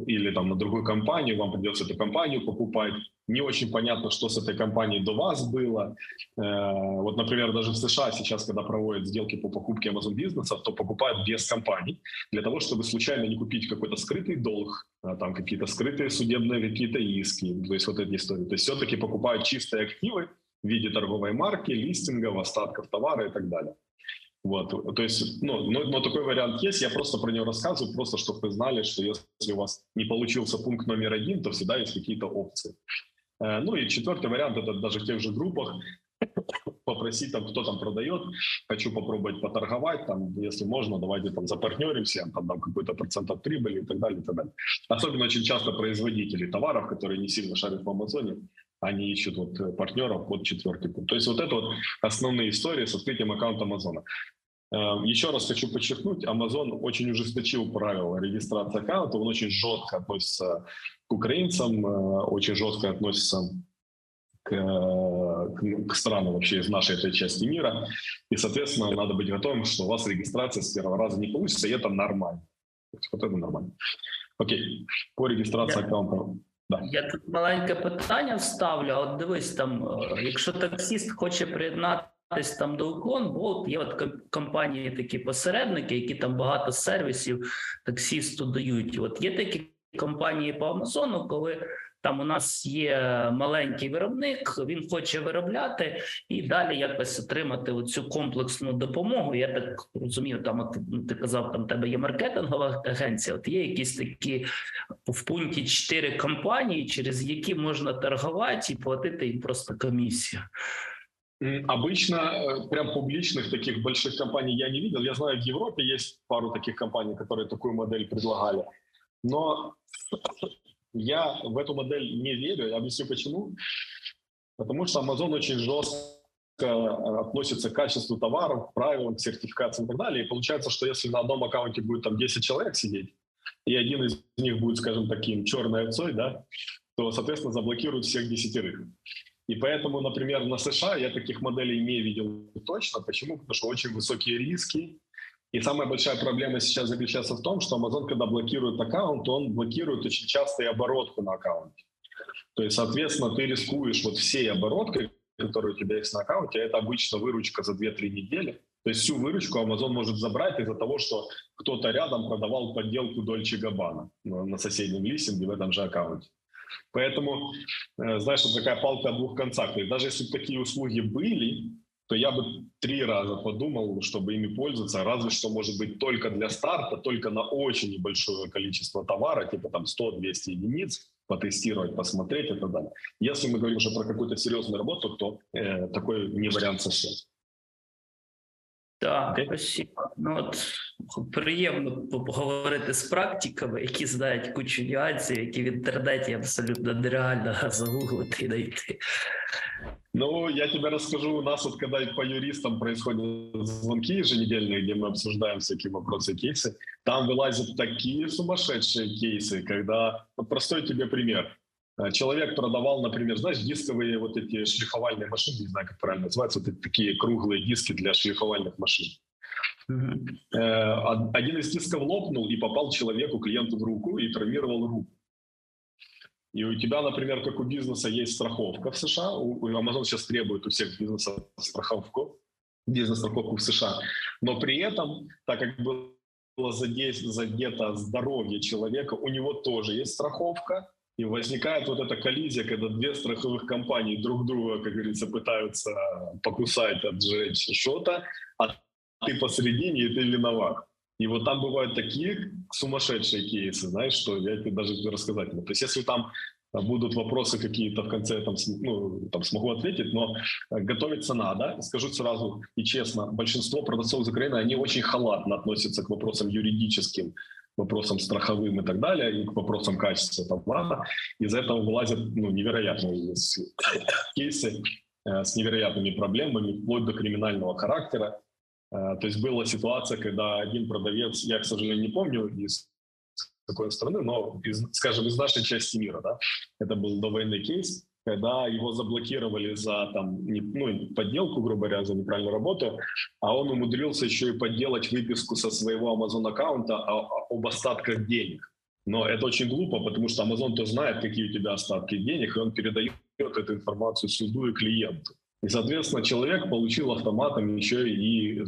или там, на другую компанию, вам придется эту компанию покупать. Не очень понятно, что с этой компанией до вас было. Вот, например, даже в США сейчас, когда проводят сделки по покупке Amazon бизнесов, то покупают без компаний для того, чтобы случайно не купить какой-то скрытый долг, там какие-то скрытые судебные какие-то иски, то есть вот эти истории. То есть все-таки покупают чистые активы в виде торговой марки, листингов, остатков товара и так далее. Вот, то есть, но такой вариант есть, я просто про него рассказываю, просто чтобы вы знали, что если у вас не получился пункт номер один, то всегда есть какие-то опции. Ну и четвертый вариант, это даже в тех же группах попросить, там, кто там продает, хочу попробовать поторговать, там, если можно, давайте там запартнеримся, я там дам какой-то процент от прибыли и так далее, и так далее. Особенно очень часто производители товаров, которые не сильно шарят в Амазоне, они ищут вот партнеров под четвертый пункт. То есть вот это вот основные истории с открытием аккаунта Амазона. Еще раз хочу подчеркнуть, Amazon очень ужесточил правила регистрации аккаунта, он очень жестко относится к украинцам, очень жестко относится к странам вообще из нашей этой части мира, и, соответственно, надо быть готовым, что у вас регистрация с первого раза не получится, и это нормально. Вот это нормально. Окей, по регистрации аккаунта. Да. Я тут маленьке питання вставлю. От дивись, там, якщо таксіст хоче приєднатися там до Uklon, Bolt, є от компанії такі посередники, які там багато сервісів таксісту дають. От є такі компанії по Амазону, коли там у нас є маленький виробник, він хоче виробляти і далі якось отримати оцю комплексну допомогу. Я так розумію, там от, ти казав, там у тебе є маркетингова агенція, от є якісь такі в пункті 4 компанії, через які можна торгувати і платити їм просто комісію. Обычно прям публичных таких больших компаний я не видел. Я знаю, в Европе есть пару таких компаний, которые такую модель предлагали. Но я в эту модель не верю, я объясню почему. Потому что Amazon очень жестко относится к качеству товаров, к правилам, к сертификациям и так далее. И получается, что если на одном аккаунте будет там 10 человек сидеть, и один из них будет, скажем, таким черной овцой, да, то, соответственно, заблокируют всех 10. И поэтому, например, на США я таких моделей не видел точно. Почему? Потому что очень высокие риски. И самая большая проблема сейчас заключается в том, что Amazon, когда блокирует аккаунт, он блокирует очень часто и оборотку на аккаунте. То есть, соответственно, ты рискуешь вот всей обороткой, которая у тебя есть на аккаунте, это обычно выручка за 2-3 недели. То есть всю выручку Amazon может забрать из-за того, что кто-то рядом продавал подделку Дольче Габбана на соседнем листинге в этом же аккаунте. Поэтому, знаешь, вот такая палка о двух концах. То есть даже если бы такие услуги были, то я бы 3 раза подумал, чтобы ими пользоваться, разве что, может быть, только для старта, только на очень небольшое количество товара, типа там 100-200 единиц, потестировать, посмотреть и так далее. Если мы говорим уже про какую-то серьезную работу, то такой не вариант совсем. Так, спасибо. Ну, от, приємно поговорити з практиками, які знають кучу нюансів, які в інтернеті абсолютно нереально загуглити і знайти. Ну, я тебе расскажу, у нас вот когда по юристам происходят звонки еженедельные, где мы обсуждаем всякие вопросы и кейсы, там вылазят такие сумасшедшие кейсы, когда, вот простой тебе пример, человек продавал, например, знаешь, дисковые вот эти шлифовальные машины, не знаю, как правильно называются, вот такие круглые диски для шлифовальных машин. Один из дисков лопнул и попал человеку, клиенту в руку и травмировал руку. И у тебя, например, как у бизнеса есть страховка в США, у Amazon сейчас требует у всех бизнесов страховку, бизнес-страховку в США, но при этом, так как было задето здоровье человека, у него тоже есть страховка, и возникает вот эта коллизия, когда две страховых компании друг друга, как говорится, пытаются покусать, отжечь что-то, а ты посередине, и ты виноват. И вот там бывают такие сумасшедшие кейсы, знаешь, что я тебе даже рассказать могу. То есть если там будут вопросы какие-то в конце, там, ну, там смогу ответить, но готовиться надо. Скажу сразу и честно, большинство продавцов из Украины, они очень халатно относятся к вопросам юридическим, к вопросам страховым и так далее, и к вопросам качества товара. Из-за этого вылазят невероятные кейсы с невероятными проблемами, вплоть до криминального характера. То есть была ситуация, когда один продавец, я, к сожалению, не помню из какой страны, но, скажем, из нашей части мира, да, это был до войны кейс, когда его заблокировали за там, подделку, грубо говоря, за неправильную работу, а он умудрился еще и подделать выписку со своего Amazon аккаунта об остатках денег. Но это очень глупо, потому что Amazon-то знает, какие у тебя остатки денег, и он передает эту информацию суду и клиенту. И, соответственно, человек получил автоматом еще и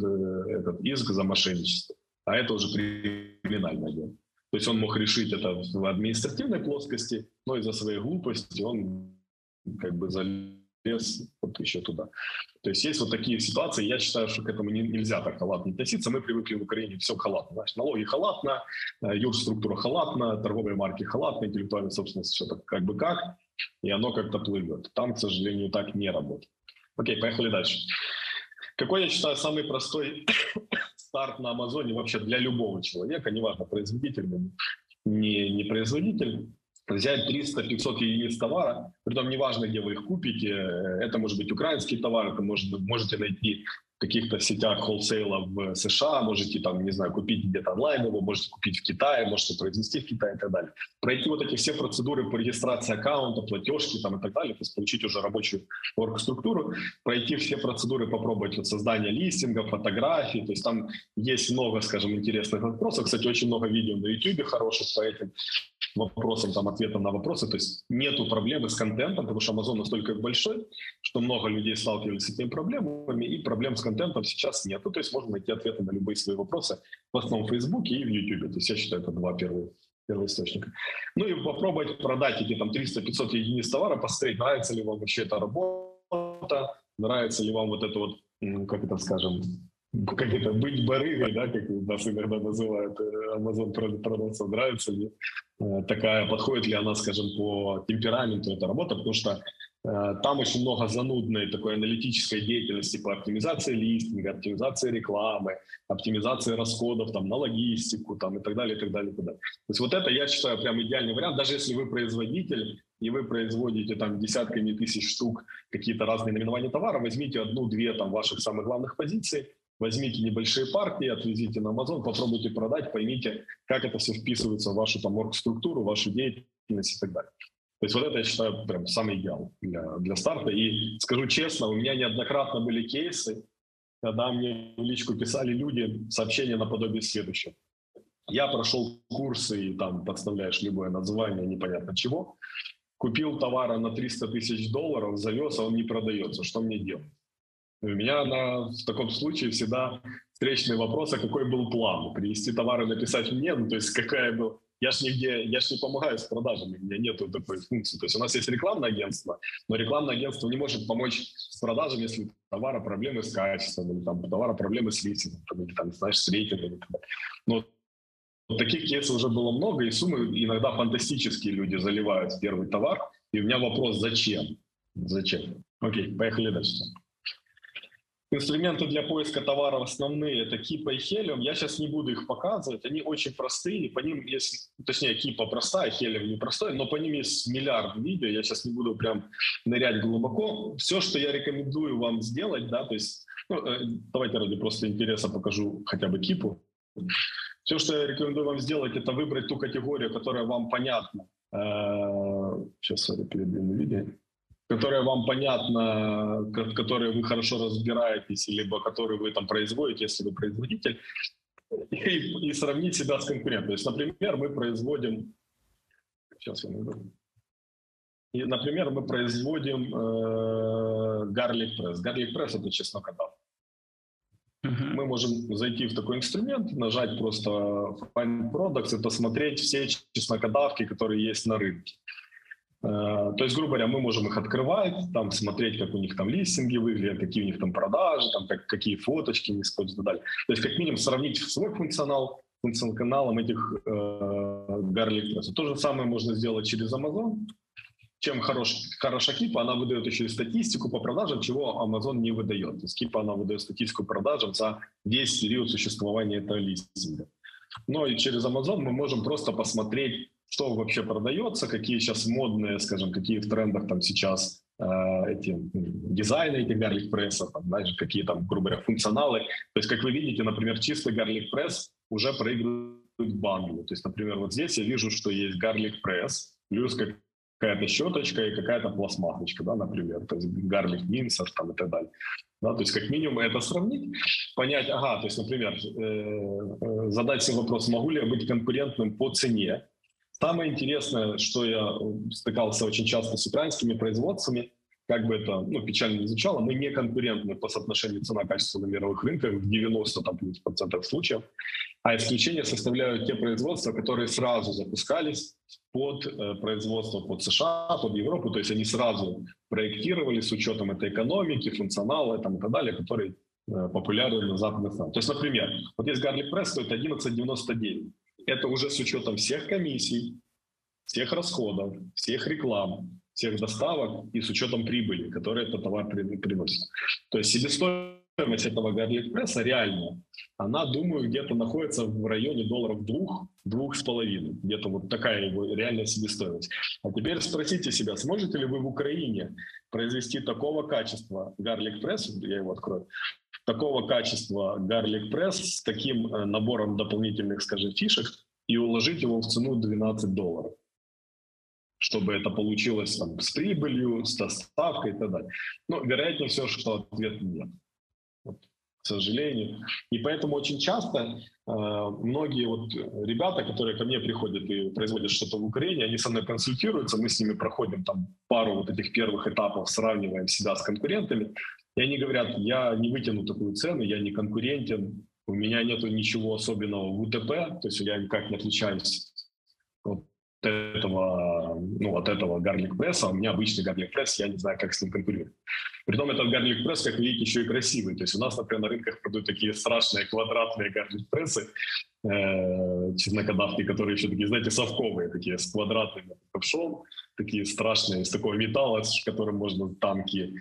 этот иск за мошенничество. А это уже криминальное дело. То есть он мог решить это в административной плоскости, но из-за своей глупости он как бы залез вот еще туда. То есть есть вот такие ситуации. Я считаю, что к этому нельзя так халатно относиться. Мы привыкли в Украине все халатно. Значит, налоги халатно, юрструктура халатно, торговые марки халатно, интеллектуальная собственность все так как бы как. И оно как-то плывет. Там, к сожалению, так не работает. Окей, поехали дальше. Какой, я считаю, самый простой старт на Амазоне вообще для любого человека, неважно, производитель, не производитель, взять 300-500 единиц товара, притом неважно, где вы их купите, это может быть украинский товар, это можете найти в каких-то сетях холлсейла в США, можете там, не знаю, купить где-то онлайн его, можете купить в Китае, можете произвести в Китае и так далее. Пройти вот эти все процедуры по регистрации аккаунта, платежки там и так далее, то есть получить уже рабочую оргструктуру, пройти все процедуры, попробовать вот создание листинга, фотографий, то есть там есть много, скажем, интересных вопросов, кстати, очень много видео на YouTube хороших по этим вопросам, там, ответам на вопросы, то есть нету проблемы с контентом, потому что Amazon настолько большой, что много людей сталкивались с этими проблемами, и проблем с контентом сейчас нет. То есть можно найти ответы на любые свои вопросы в основном в Фейсбуке и в Ютубе. То есть я считаю, это два первых источника. Ну и попробовать продать эти там 300-500 единиц товара, посмотреть, нравится ли вам вообще эта работа, нравится ли вам вот это вот, как это скажем, как это быть барыгой, да, как нас иногда называют Amazon продавцов, нравится ли такая, подходит ли она, скажем, по темпераменту эта работа, потому что там очень много занудной такой аналитической деятельности по оптимизации листинга, оптимизации рекламы, оптимизации расходов там, на логистику там, и так далее, и так далее, и так далее. То есть вот это, я считаю, прям идеальный вариант. Даже если вы производитель и вы производите там десятками тысяч штук какие-то разные наименования товара, возьмите 1-2 там, ваших самых главных позиций, возьмите небольшие партии, отвезите на Amazon, попробуйте продать, поймите, как это все вписывается в вашу там оргструктуру, вашу деятельность и так далее. То есть вот это, я считаю, прям самый идеал для старта. И скажу честно, у меня неоднократно были кейсы, когда мне в личку писали люди сообщения наподобие следующего. Я прошел курсы, и там подставляешь любое название, непонятно чего. Купил товара на $300 тысяч, завез, а он не продается. Что мне делать? У меня в таком случае всегда встречный вопрос, а какой был план? Привезти товары, написать мне? Ну, то есть какая была... Я ж не помогаю с продажами, у меня нету такой функции. То есть у нас есть рекламное агентство, но рекламное агентство не может помочь с продажами, если у товара проблемы с качеством, или там у товара проблемы с листингом, или там, знаешь, с рейтингом. Но таких кейсов уже было много, и суммы иногда фантастические, люди заливают в первый товар. И у меня вопрос, зачем? Зачем? Окей, поехали дальше. Инструменты для поиска товаров основные — это Keepa и Helium. Я сейчас не буду их показывать, они очень простые, по ним есть, точнее, Keepa простая, Helium непростой, но по ним есть миллиард видео, я сейчас не буду прям нырять глубоко. Все, что я рекомендую вам сделать, да, то есть, давайте ради просто интереса покажу хотя бы Keepa. Все, что я рекомендую вам сделать, это выбрать ту категорию, которая вам понятна. Сейчас я передвину видео. Которая вам понятна, в которой вы хорошо разбираетесь, либо которую вы там производите, если вы производитель, и сравнить себя с конкурентом. То есть, например, мы производим... Сейчас я найду. И, например, мы производим Garlic Press. Garlic Press — это чеснокодав. Uh-huh. Мы можем зайти в такой инструмент, нажать просто Find Products и посмотреть все чеснокодавки, которые есть на рынке. То есть, грубо говоря, мы можем их открывать, там смотреть, как у них там листинги выглядят, какие у них там продажи, там, какие фоточки они используют и так далее. То есть, как минимум, сравнить свой функционал с функционалом этих Garlic Press. То же самое можно сделать через Amazon. Чем хороша Keepa, она выдает еще и статистику по продажам, чего Amazon не выдает. То есть Keepa, она выдает статистику по продажам за весь период существования этого листинга. Но и через Amazon мы можем просто посмотреть, что вообще продается, какие сейчас модные, скажем, какие в трендах там сейчас эти дизайны этих Garlic Press, там, знаешь, какие там, грубо говоря, функционалы. То есть, как вы видите, например, чистый Garlic Press уже проигрывает бандлу. То есть, например, вот здесь я вижу, что есть Garlic Press, плюс какая-то щеточка и какая-то пластмасочка, да, например, то есть Garlic Mincer там и так далее. Да, то есть, как минимум, это сравнить, понять, ага, то есть, например, задать себе вопрос, могу ли я быть конкурентным по цене. Самое интересное, что я стыкался очень часто с украинскими производствами, как бы это печально ни звучало, мы не конкурентны по соотношению цена-качество на мировых рынках в 90% случаев, а исключение составляют те производства, которые сразу запускались под производство под США, под Европу, то есть они сразу проектировали с учетом этой экономики, функционала там, и так далее, которые популярны на западных странах. То есть, например, вот есть Garlic Press, стоит $11.99. Это уже с учетом всех комиссий, всех расходов, всех реклам, всех доставок и с учетом прибыли, которые этот товар приносит. То есть себестоимость этого Garlic Press реально, она, думаю, где-то находится в районе $2-2.5. Где-то вот такая его реальная себестоимость. А теперь спросите себя, сможете ли вы в Украине произвести такого качества Garlic Press, я его открою, такого качества Garlic Press с таким набором дополнительных, скажем, фишек и уложить его в цену $12, чтобы это получилось там, с прибылью, с доставкой и так далее. Но вероятнее всего, что ответ нет, вот, к сожалению. И поэтому очень часто многие вот ребята, которые ко мне приходят и производят что-то в Украине, они со мной консультируются, мы с ними проходим там пару вот этих первых этапов, сравниваем себя с конкурентами. И они говорят, я не вытяну такую цену, я не конкурентен, у меня нету ничего особенного в УТП, то есть я никак не отличаюсь от этого Garlic Press, а у меня обычный Garlic Press, я не знаю, как с ним конкурировать. Притом этот Garlic Press, как видите, еще и красивый, то есть у нас, например, на рынках продают такие страшные квадратные Garlic Press'ы, чеснокодавки, которые еще такие, знаете, совковые, такие с квадратным ковшом, такие страшные, из такого металла, с которым можно танки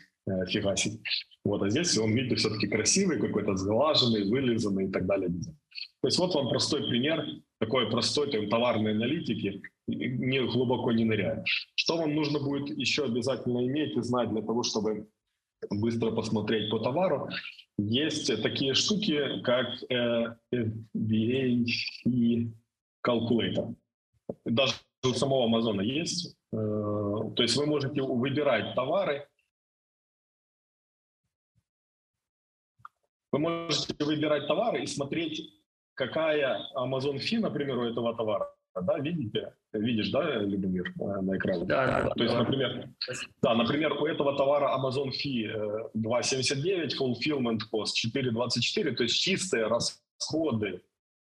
фигасить. Вот, а здесь он, видите, все-таки красивый, какой-то сглаженный, вылизанный и так далее. То есть вот вам простой пример такой простой там, товарной аналитики, не глубоко не ныряя. Что вам нужно будет еще обязательно иметь и знать для того, чтобы быстро посмотреть по товару? Есть такие штуки, как FBA и Calculator. Даже у самого Амазона есть. То есть вы можете выбирать товары, вы можете выбирать товары и смотреть, какая Amazon Fee, например, у этого товара. Да, видишь, да, Любомир, на экране? Да. То есть, например, да, например, у этого товара Amazon Fee 2,79, Fulfillment Cost 4,24, то есть чистые расходы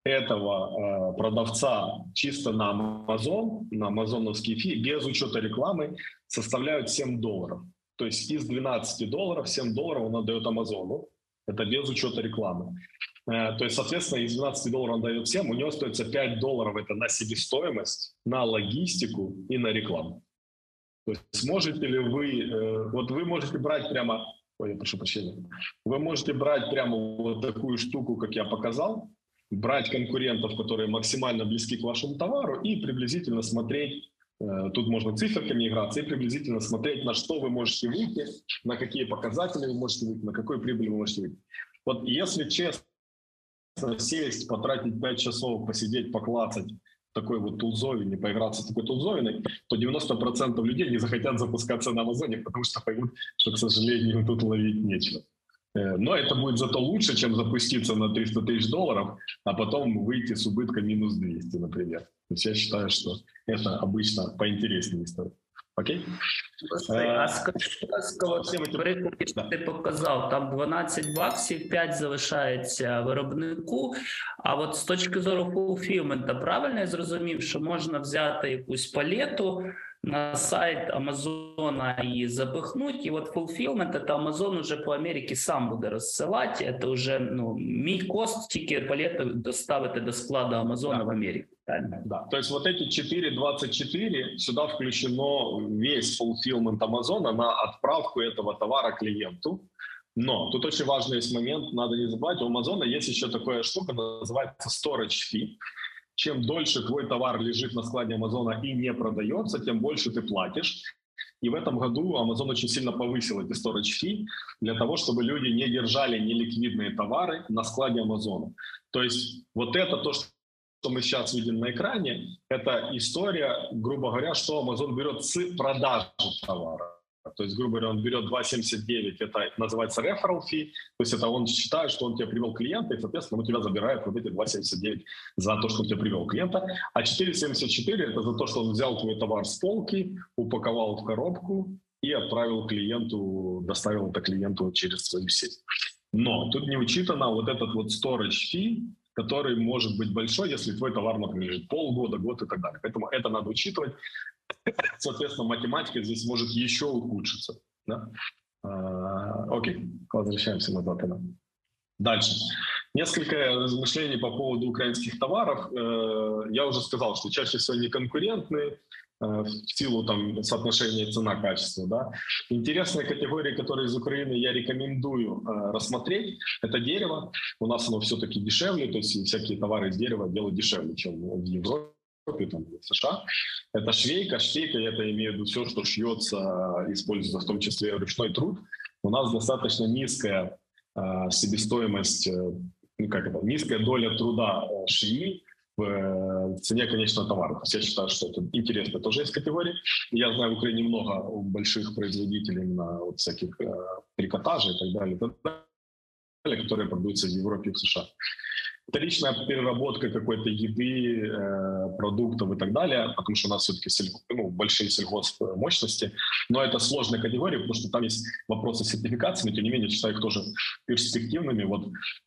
этого продавца чисто на амазоновские фи, без учета рекламы, составляют $7. То есть из $12 $7 он отдает Амазону. Это без учета рекламы. То есть, соответственно, из $12 он дает 7, у него остается $5 это на себестоимость, на логистику и на рекламу. То есть сможете ли вы, вот вы можете брать прямо, ой, я прошу прощения, вы можете брать прямо вот такую штуку, как я показал, брать конкурентов, которые максимально близки к вашему товару, и приблизительно смотреть, тут можно циферками играться, и приблизительно смотреть, на что вы можете выйти, на какие показатели вы можете выйти, на какую прибыль вы можете выйти. Вот если честно, сесть, потратить 5 часов, посидеть, поклацать в такой вот тулзовине, поиграться в такой тулзовиной, то 90% людей не захотят запускаться на Амазоне, потому что поймут, что, к сожалению, тут ловить нечего. Но это будет зато лучше, чем запуститься на $300 тысяч, а потом выйти с убытка минус 200, например. То есть я считаю, что это обычно поинтереснее стоит. Окей? А скажи, приклад, що ти показав, там $12, 5 залишається виробнику, а от з точки зору фулфілмента, правильно я зрозумів, що можна взяти якусь палету, на сайт Амазона її запихнуть, і от фулфілмент, це Амазон уже по Америці сам буде розсилати, це вже, ну, мій кост тільки палету доставити до складу Амазона в Америку. Да. То есть вот эти 4,24 сюда включено весь fulfillment Амазона на отправку этого товара клиенту. Но тут очень важный есть момент, надо не забывать, у Амазона есть еще такая штука, называется storage fee. Чем дольше твой товар лежит на складе Амазона и не продается, тем больше ты платишь. И в этом году Amazon очень сильно повысил эти storage fee для того, чтобы люди не держали неликвидные товары на складе Амазона. То есть вот это то, что мы сейчас видим на экране, это история, грубо говоря, что Amazon берет с продажи товара. То есть, грубо говоря, он берет 2,79, это называется referral fee, то есть это он считает, что он тебе привел клиента, и, соответственно, у тебя забирают вот эти 2,79 за то, что он тебе привел клиента, а 4,74 это за то, что он взял твой товар с полки, упаковал в коробку и отправил клиенту, доставил это клиенту через свою сеть. Но тут не учитано вот этот вот storage fee, который может быть большой, если твой товар, например, лежит полгода, год и так далее. Поэтому это надо учитывать. Соответственно, математика здесь может еще ухудшиться. Да? Окей, возвращаемся назад. Дальше. Несколько размышлений по поводу украинских товаров. Я уже сказал, что чаще всего они конкурентные, в силу там соотношения цена-качество. Да? Интересные категории, которые из Украины я рекомендую рассмотреть, это дерево. У нас оно все-таки дешевле, то есть всякие товары из дерева делают дешевле, чем в Европе, там, в США. Это швейка. Швейка, это имею в виду все, что шьется, используется в том числе ручной труд. У нас достаточно низкая себестоимость, низкая доля труда швеи в цене, конечно, товаров. Я считаю, что это интересно тоже из категории. Я знаю, в Украине много больших производителей на вот всяких трикотажей и так далее, которые продаются в Европе и в США. Вторичная переработка какой-то еды, продуктов и так далее, потому что у нас все-таки большие сельхозмощности, но это сложная категория, потому что там есть вопросы с сертификацией, но тем не менее, считаю их тоже перспективными. Вот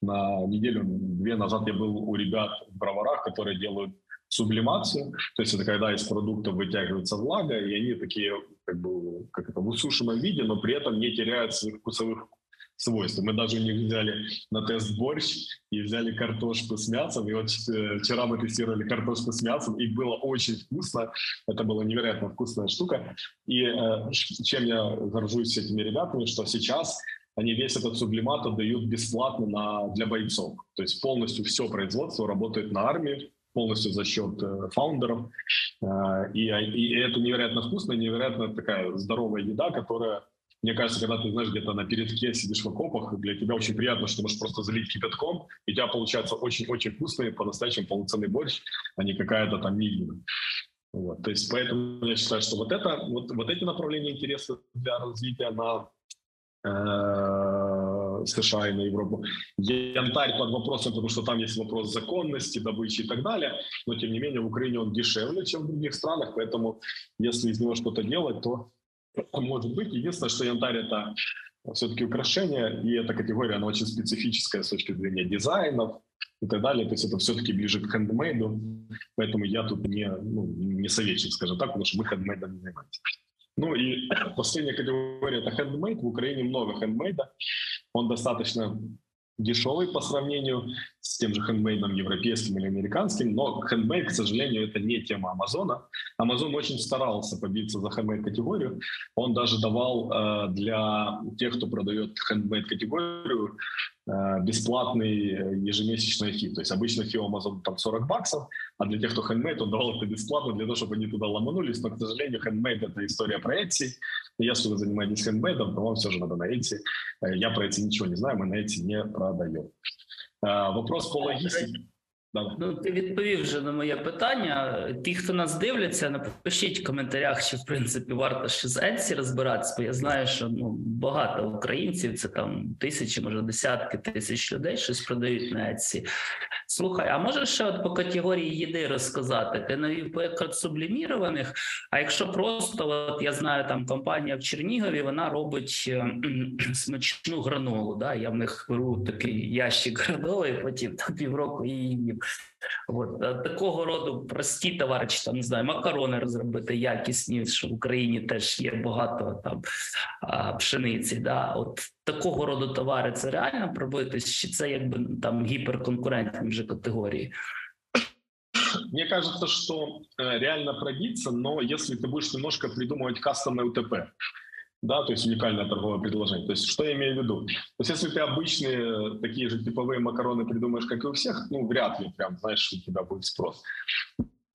на неделю-две назад я был у ребят в Броварах, которые делают сублимацию, то есть это когда из продуктов вытягивается влага, и они такие в усушенном виде, но при этом не теряют своих вкусовых свойства. Мы даже у них взяли на тест борщ и взяли картошку с мясом. И вот вчера мы тестировали картошку с мясом, и было очень вкусно. Это была невероятно вкусная штука. И чем я горжусь этими ребятами, что сейчас они весь этот сублимат отдают бесплатно для бойцов. То есть полностью все производство работает на армию, полностью за счет фаундеров. И это невероятно вкусно, невероятно такая здоровая еда, которая... Мне кажется, когда ты, знаешь, где-то на передке сидишь в окопах, для тебя очень приятно, что можешь просто залить кипятком, и у тебя получается очень-очень вкусный, по-настоящему полноценный борщ, а не какая-то там мидина. Вот. То есть поэтому я считаю, что вот эти направления интересны для развития на США и на Европу. Янтарь под вопросом, потому что там есть вопрос законности, добычи и так далее. Но, тем не менее, в Украине он дешевле, чем в других странах. Поэтому, если из него что-то делать, то может быть. Единственное, что янтарь – это все-таки украшение. И эта категория, она очень специфическая с точки зрения дизайнов и так далее. То есть это все-таки ближе к хендмейду. Поэтому я тут не советчик, скажем так, потому что мы хендмейдом не занимаемся. Ну и последняя категория – это хендмейд. В Украине много хендмейда. Он достаточно дешевый по сравнению с тем же хендмейдом европейским или американским. Но хендмейд, к сожалению, это не тема Амазона. Амазон очень старался побиться за хендмейд-категорию. Он даже давал для тех, кто продает хендмейд-категорию, бесплатный ежемесячный фи. То есть обычно фи у Amazon там $40, а для тех, кто хендмейд, он давал это бесплатно для того, чтобы они туда ломанулись. Но, к сожалению, хендмейд – это история про Etsy. Если вы занимаетесь хендмейдом, то вам все же надо на Etsy. Я про Etsy ничего не знаю, мы на Etsy не продаем. Вопрос по логистике. Ну, ти відповів вже на моє питання. Ті, хто нас дивляться, напишіть в коментарях, чи в принципі варто ще з Etsy розбиратися, бо я знаю, що багато українців, це там тисячі, може десятки тисяч людей щось продають на Etsy. Слухай, а можеш ще от по категорії їди розказати? Ти навів приклад сублімірованих, а якщо просто, от я знаю, там компанія в Чернігові, вона робить смачну гранолу, да? Я в них беру такий ящик граноли, потім там півроку її. От, такого роду прості товари, чи там, не знаю, макарони розробити якісні, що в Україні теж є багато там пшениці, да? От такого роду товари це реально пробити, чи це якби там гіперконкурентні вже категорії? Мне кажется, что реально пробиться, но если ты будешь немножко придумывать кастомное УТП. Да, то есть уникальное торговое предложение. То есть что я имею в виду? То есть если ты обычные такие же типовые макароны придумаешь, как и у всех, вряд ли прям, знаешь, у тебя будет спрос.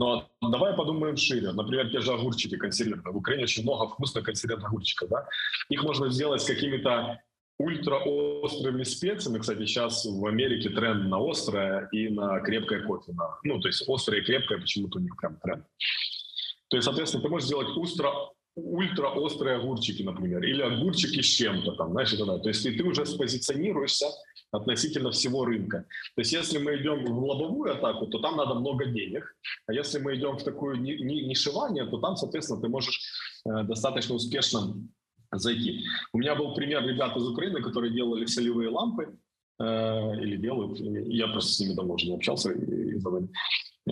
Но давай подумаем шире. Например, те же огурчики консервированные. В Украине очень много вкусных консервированных огурчиков, да? Их можно сделать с какими-то ультраострыми специями. Кстати, сейчас в Америке тренд на острое и на крепкое кофе. То есть острое и крепкое почему-то у них прям тренд. То есть, соответственно, ты можешь сделать ультраострые огурчики, например, или огурчики с чем-то там, знаешь, и так далее. То есть ты уже спозиционируешься относительно всего рынка. То есть если мы идем в лобовую атаку, то там надо много денег, а если мы идем в такое нишевание, то там, соответственно, ты можешь достаточно успешно зайти. У меня был пример ребят из Украины, которые делали солевые лампы, или делают, я просто с ними давно уже не общался, и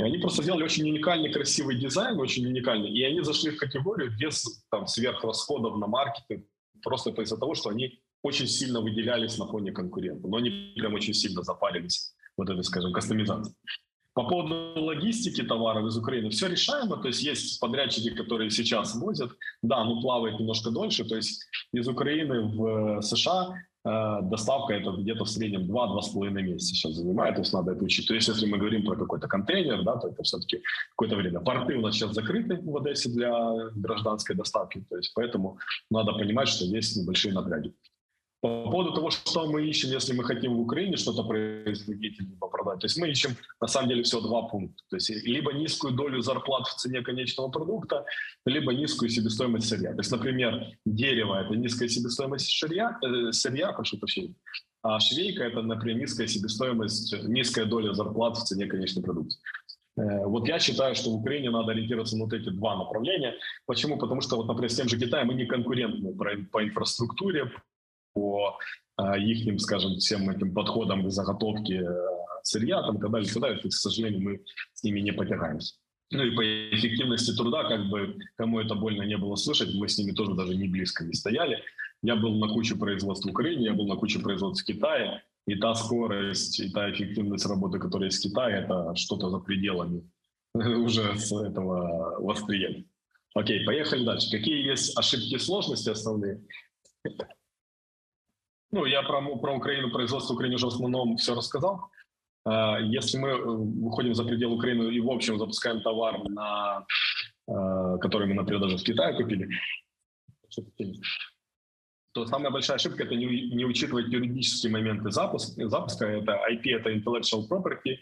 они просто сделали очень уникальный, красивый дизайн, очень уникальный, и они зашли в категорию без там сверхрасходов на маркетинг, просто из-за того, что они очень сильно выделялись на фоне конкурентов, но они прям очень сильно запарились вот этой, скажем, кастомизацией. По поводу логистики товаров из Украины, все решаемо, то есть есть подрядчики, которые сейчас возят, да, но плавает немножко дольше, то есть из Украины в США доставка это где-то в среднем 2-2,5 месяца сейчас занимает, то есть надо это учить. То есть если мы говорим про какой-то контейнер, да, то это все-таки какое-то время. Порты у нас сейчас закрыты в Одессе для гражданской доставки, то есть поэтому надо понимать, что есть небольшие напряги. По поводу того, что мы ищем, если мы хотим в Украине что-то производить либо продать, то есть мы ищем на самом деле всего два пункта, то есть либо низкую долю зарплат в цене конечного продукта, либо низкую себестоимость сырья. То есть, например, дерево – это низкая себестоимость сырья, прошу прощения, а швейка – это, например, низкая себестоимость, низкая доля зарплат в цене конечного продукта. Вот я считаю, что в Украине надо ориентироваться на вот эти два направления. Почему? Потому что, вот, например, с тем же Китаем мы не конкурентны по инфраструктуре, по их, скажем, всем этим подходам к заготовке сырья там, и так далее, то, к сожалению, мы с ними не потягаемся. Ну и по эффективности труда, как бы кому это больно не было слышать, мы с ними тоже даже не близко не стояли. Я был на кучу производств в Украине, я был на кучу производств в Китае, и та скорость, и та эффективность работы, которая есть в Китае, это что-то за пределами уже с этого восприятия. Окей, поехали дальше. Какие есть ошибки и сложности основные? Я про Украину, производство Украины уже в основном все рассказал. Если мы выходим за пределы Украины и в общем запускаем товар, который мы, например, даже в Китае купили, то самая большая ошибка – это не учитывать юридические моменты запуска. Это IP, это intellectual property,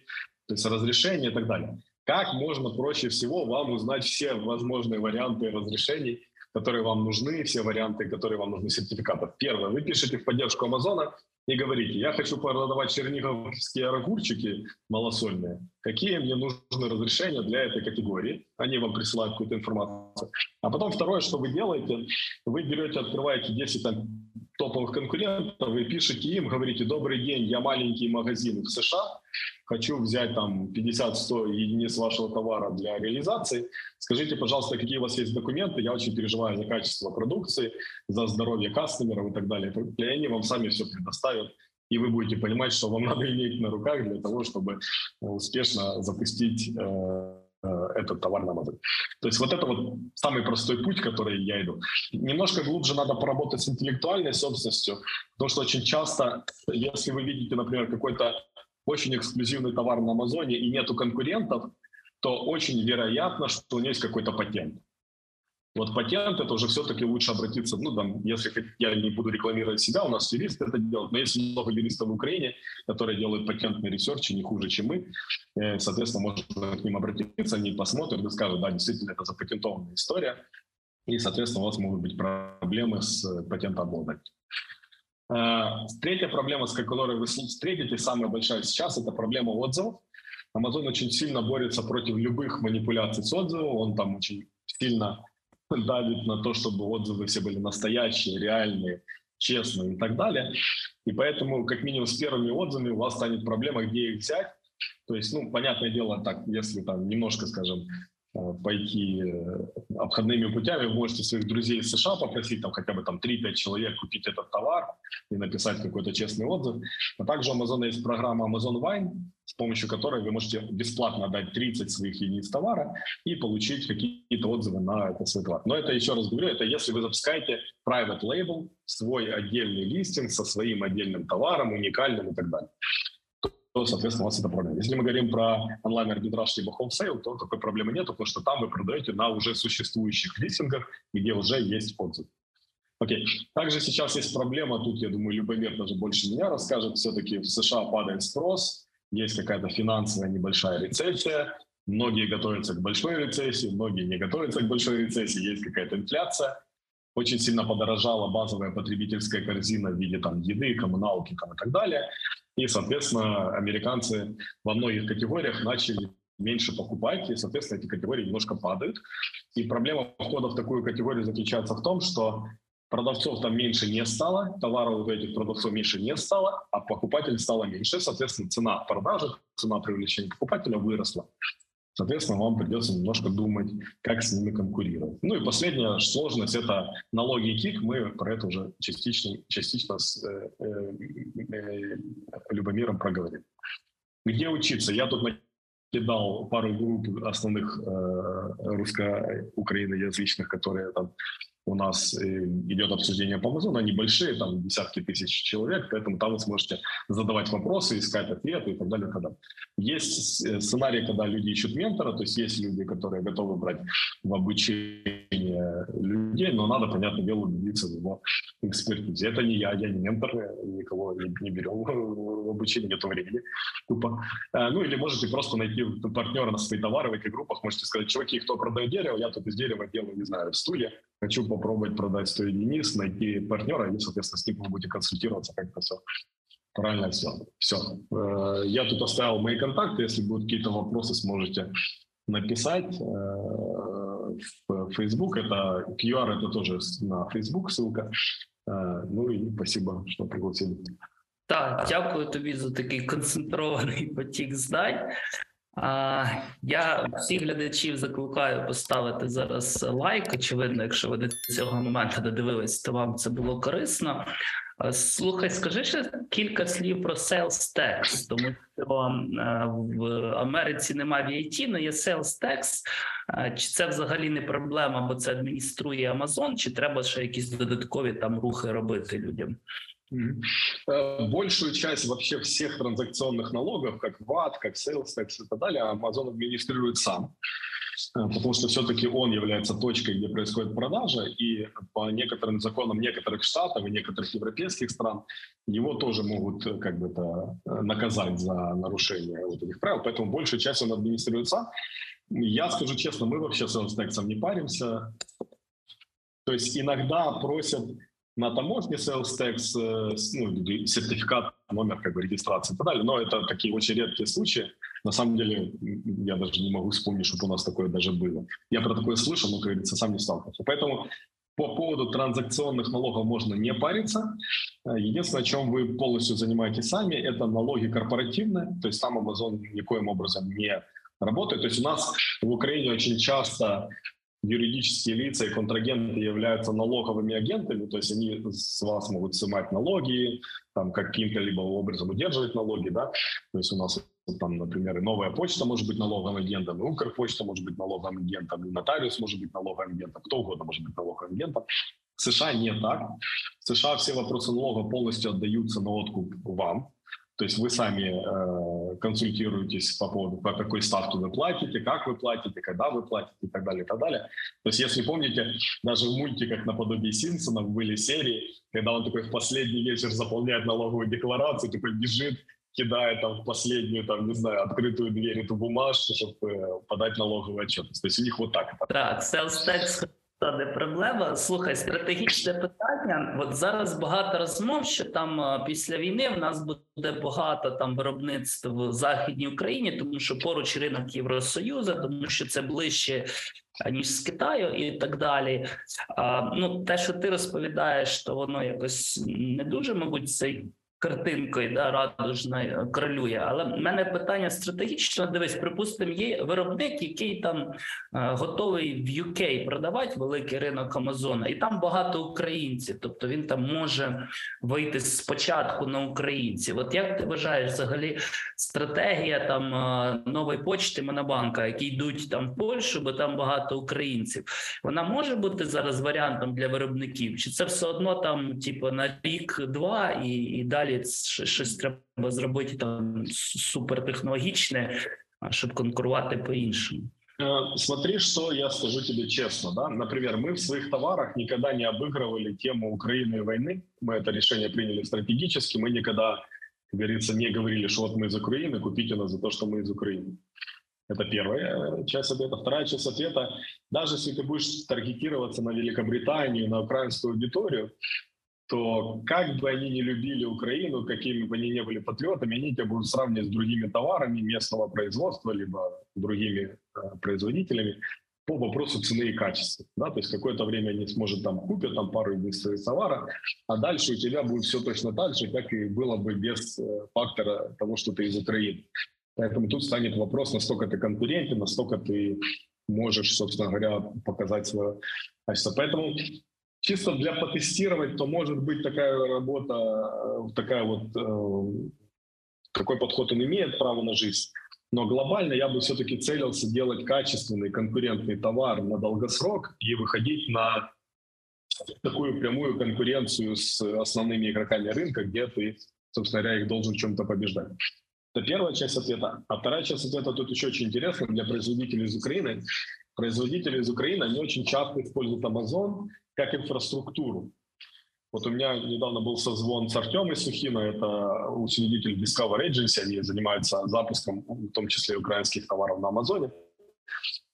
то есть разрешение и так далее. Как можно проще всего вам узнать все возможные варианты разрешений которые вам нужны, все варианты, которые вам нужны сертификатов. Первое, вы пишете в поддержку Амазона и говорите: я хочу продавать черниговские огурчики малосольные. Какие мне нужны разрешения для этой категории? Они вам присылают какую-то информацию. А потом второе, что вы делаете, вы берете, открываете 10 топовых конкурентов, вы пишете им, говорите: добрый день, я маленький магазин в США, хочу взять там 50-100 единиц вашего товара для реализации. Скажите, пожалуйста, какие у вас есть документы, я очень переживаю за качество продукции, за здоровье кастомеров и так далее. И они вам сами все предоставят, и вы будете понимать, что вам надо иметь на руках для того, чтобы успешно запустить этот товар на Amazon. То есть вот это вот самый простой путь, который я иду. Немножко глубже надо поработать с интеллектуальной собственностью, потому что очень часто, если вы видите, например, какой-то очень эксклюзивный товар на Амазоне и нету конкурентов, то очень вероятно, что у него есть какой-то патент. Вот патент — это уже все-таки лучше обратиться, ну там, если я не буду рекламировать себя, у нас юристы это делают, но есть много юристов в Украине, которые делают патентный ресерч не хуже, чем мы, соответственно, можно к ним обратиться, они посмотрят и скажут: да, действительно, это запатентованная история, и, соответственно, у вас могут быть проблемы с патентообладателем. Третья проблема, с которой вы встретитесь, самая большая сейчас, это проблема отзывов. Amazon очень сильно борется против любых манипуляций с отзывом, он там очень сильно давит на то, чтобы отзывы все были настоящие, реальные, честные и так далее. И поэтому, как минимум, с первыми отзывами у вас станет проблема, где их взять. То есть, ну, понятное дело, так, если там немножко, скажем, пойти обходными путями, вы можете своих друзей из США попросить, там, хотя бы там 3-5 человек купить этот товар и написать какой-то честный отзыв. А также у Amazon есть программа Amazon Wine, с помощью которой вы можете бесплатно дать 30 своих единиц товара и получить какие-то отзывы на этот свой товар. Но это, еще раз говорю, это если вы запускаете private label, свой отдельный листинг со своим отдельным товаром, уникальным и так далее, то, соответственно, у вас это проблема. Если мы говорим про онлайн-арбитраж либо хоумсейл, то такой проблемы нет, потому что там вы продаете на уже существующих листингах, где уже есть отзыв. Окей. Также сейчас есть проблема, тут, я думаю, Любомир даже больше меня расскажет, все-таки в США падает спрос, есть какая-то финансовая небольшая рецессия, многие готовятся к большой рецессии, многие не готовятся к большой рецессии, есть какая-то инфляция. Очень сильно подорожала базовая потребительская корзина в виде там еды, коммуналки там, и так далее. И, соответственно, американцы во многих категориях начали меньше покупать, и, соответственно, эти категории немножко падают. И проблема входа в такую категорию заключается в том, что продавцов там меньше не стало, товаров у этих продавцов меньше не стало, а покупателей стало меньше. Соответственно, цена продажи, цена привлечения покупателя выросла. Соответственно, вам придется немножко думать, как с ними конкурировать. Ну и последняя сложность – это налоги и КИК. Мы про это уже частично с Любомиром проговорили. Где учиться? Я тут накидал пару групп основных русско-украиноязычных, которые там у нас идет обсуждение по Amazon. Они большие, там десятки тысяч человек, поэтому там вы сможете задавать вопросы, искать ответы и так далее. Есть сценарий, когда люди ищут ментора, то есть есть люди, которые готовы брать в обучение людей, но надо, понятное дело, убедиться в его экспертизе. Это не я не ментор, никого не берем в обучение, нет времени. Тупо. Ну или можете просто найти партнера на свои товары в этих группах, можете сказать: чуваки, кто продает дерево, я тут из дерева делаю, не знаю, стулья, хочу попробовать продать 100 единиц, найти партнера, и, соответственно, с ним вы будете консультироваться, как это все правильно сделать. Все. Я тут оставил мои контакты, если будут какие-то вопросы, сможете написать в Facebook. Это QR, это тоже на Facebook ссылка. Ну и спасибо, что пригласили. Так, дякую тобі за такий концентрований потік знань. Я всіх глядачів закликаю поставити зараз лайк. Очевидно, якщо ви до цього моменту додивились, то вам це було корисно. Слухай, скажи ще кілька слів про sales tax, тому що в Америці немає VAT, але є sales tax. Чи це взагалі не проблема, бо це адмініструє Amazon, чи треба ще якісь додаткові там рухи робити людям? Большую часть вообще всех транзакционных налогов, как VAT, как sales tax и так далее, Amazon администрирует сам, потому что все-таки он является точкой, где происходит продажа, и по некоторым законам некоторых штатов и некоторых европейских стран его тоже могут как бы это наказать за нарушение вот этих правил, поэтому большую часть он администрирует сам. Я скажу честно, мы вообще с sales tax не паримся. То есть иногда просят на таможне sales tax, ну, сертификат, номер как бы, регистрации и так далее. Но это такие очень редкие случаи. На самом деле, я даже не могу вспомнить, чтобы у нас такое даже было. Я про такое слышал, но, как говорится, сам не сталкивался. Поэтому по поводу транзакционных налогов можно не париться. Единственное, о чем вы полностью занимаетесь сами, это налоги корпоративные. То есть сам Amazon никоим образом не работает. То есть у нас в Украине очень часто юридические лица и контрагенты являются налоговыми агентами, то есть они с вас могут снимать налоги, там каким-то либо образом удерживать налоги, да. То есть у нас там, например, и Новая почта может быть налоговым агентом, и Укрпочта может быть налоговым агентом, и нотариус может быть налоговым агентом, кто угодно может быть налоговым агентом. В США не так. В США все вопросы налога полностью отдаются на откуп вам. То есть вы сами консультируетесь по поводу, по какой ставке вы платите, как вы платите, когда вы платите и так далее, и так далее. То есть если помните, даже в мультиках наподобие Синсона были серии, когда он такой в последний вечер заполняет налоговую декларацию, такой бежит, кидает там в последнюю, там, не знаю, открытую дверь эту бумажку, чтобы подать налоговую отчетность. То есть у них вот так. Так, self-tax та де проблема. Слухай, стратегічне питання. От зараз багато розмов, що там після війни в нас буде багато там виробництв в Західній Україні, тому що поруч ринок Євросоюзу, тому що це ближче, ніж з Китаю і так далі. Ну, те, що ти розповідаєш, то воно якось не дуже, мабуть, цей картинкою, да, радужно корелює. Але в мене питання стратегічно. Дивись, припустимо, є виробник, який там готовий в UK продавати, великий ринок Амазона, і там багато українців, тобто він там може вийти спочатку на українців. От як ти вважаєш, взагалі стратегія там Нової почти, Монобанка, які йдуть там в Польщу, бо там багато українців, вона може бути зараз варіантом для виробників? Чи це все одно там типу на рік-два і далі щось треба зробити там супертехнологічне, щоб конкурувати по-іншому? Смотри, что я скажу тебе честно, да. Например, мы в своих товарах никогда не обыгрывали тему Украины и войны. Мы это решение приняли стратегически. Мы никогда, как говорится, не говорили, что вот мы из Украины, купите нас за то, что мы из Украины. Это первая часть ответа. Вторая часть ответа. Даже если ты будешь таргетироваться на Великобританию, на украинскую аудиторию, то как бы они не любили Украину, какими бы они не были патриотами, они тебя будут сравнивать с другими товарами местного производства, либо другими производителями по вопросу цены и качества. Да? То есть какое-то время они сможет там купить там, пару единственных товаров, а дальше у тебя будет все точно так же, как и было бы без фактора того, что ты из Украины. Поэтому тут станет вопрос, насколько ты конкурентен, насколько ты можешь, собственно говоря, показать свое качество. Поэтому чисто для потестировать, то может быть такая работа, такая вот, такой подход он имеет право на жизнь. Но глобально я бы все-таки целился делать качественный конкурентный товар на долгосрок и выходить на такую прямую конкуренцию с основными игроками рынка, где ты, собственно говоря, их должен в чем-то побеждать. Это первая часть ответа. А вторая часть ответа тут еще очень интересна для производителей из Украины. Производители из Украины, они очень часто используют Amazon как инфраструктуру. Вот у меня недавно был созвон с Артемом Сухино, это учредитель Discover Agency, они занимаются запуском, в том числе украинских товаров на Амазоне.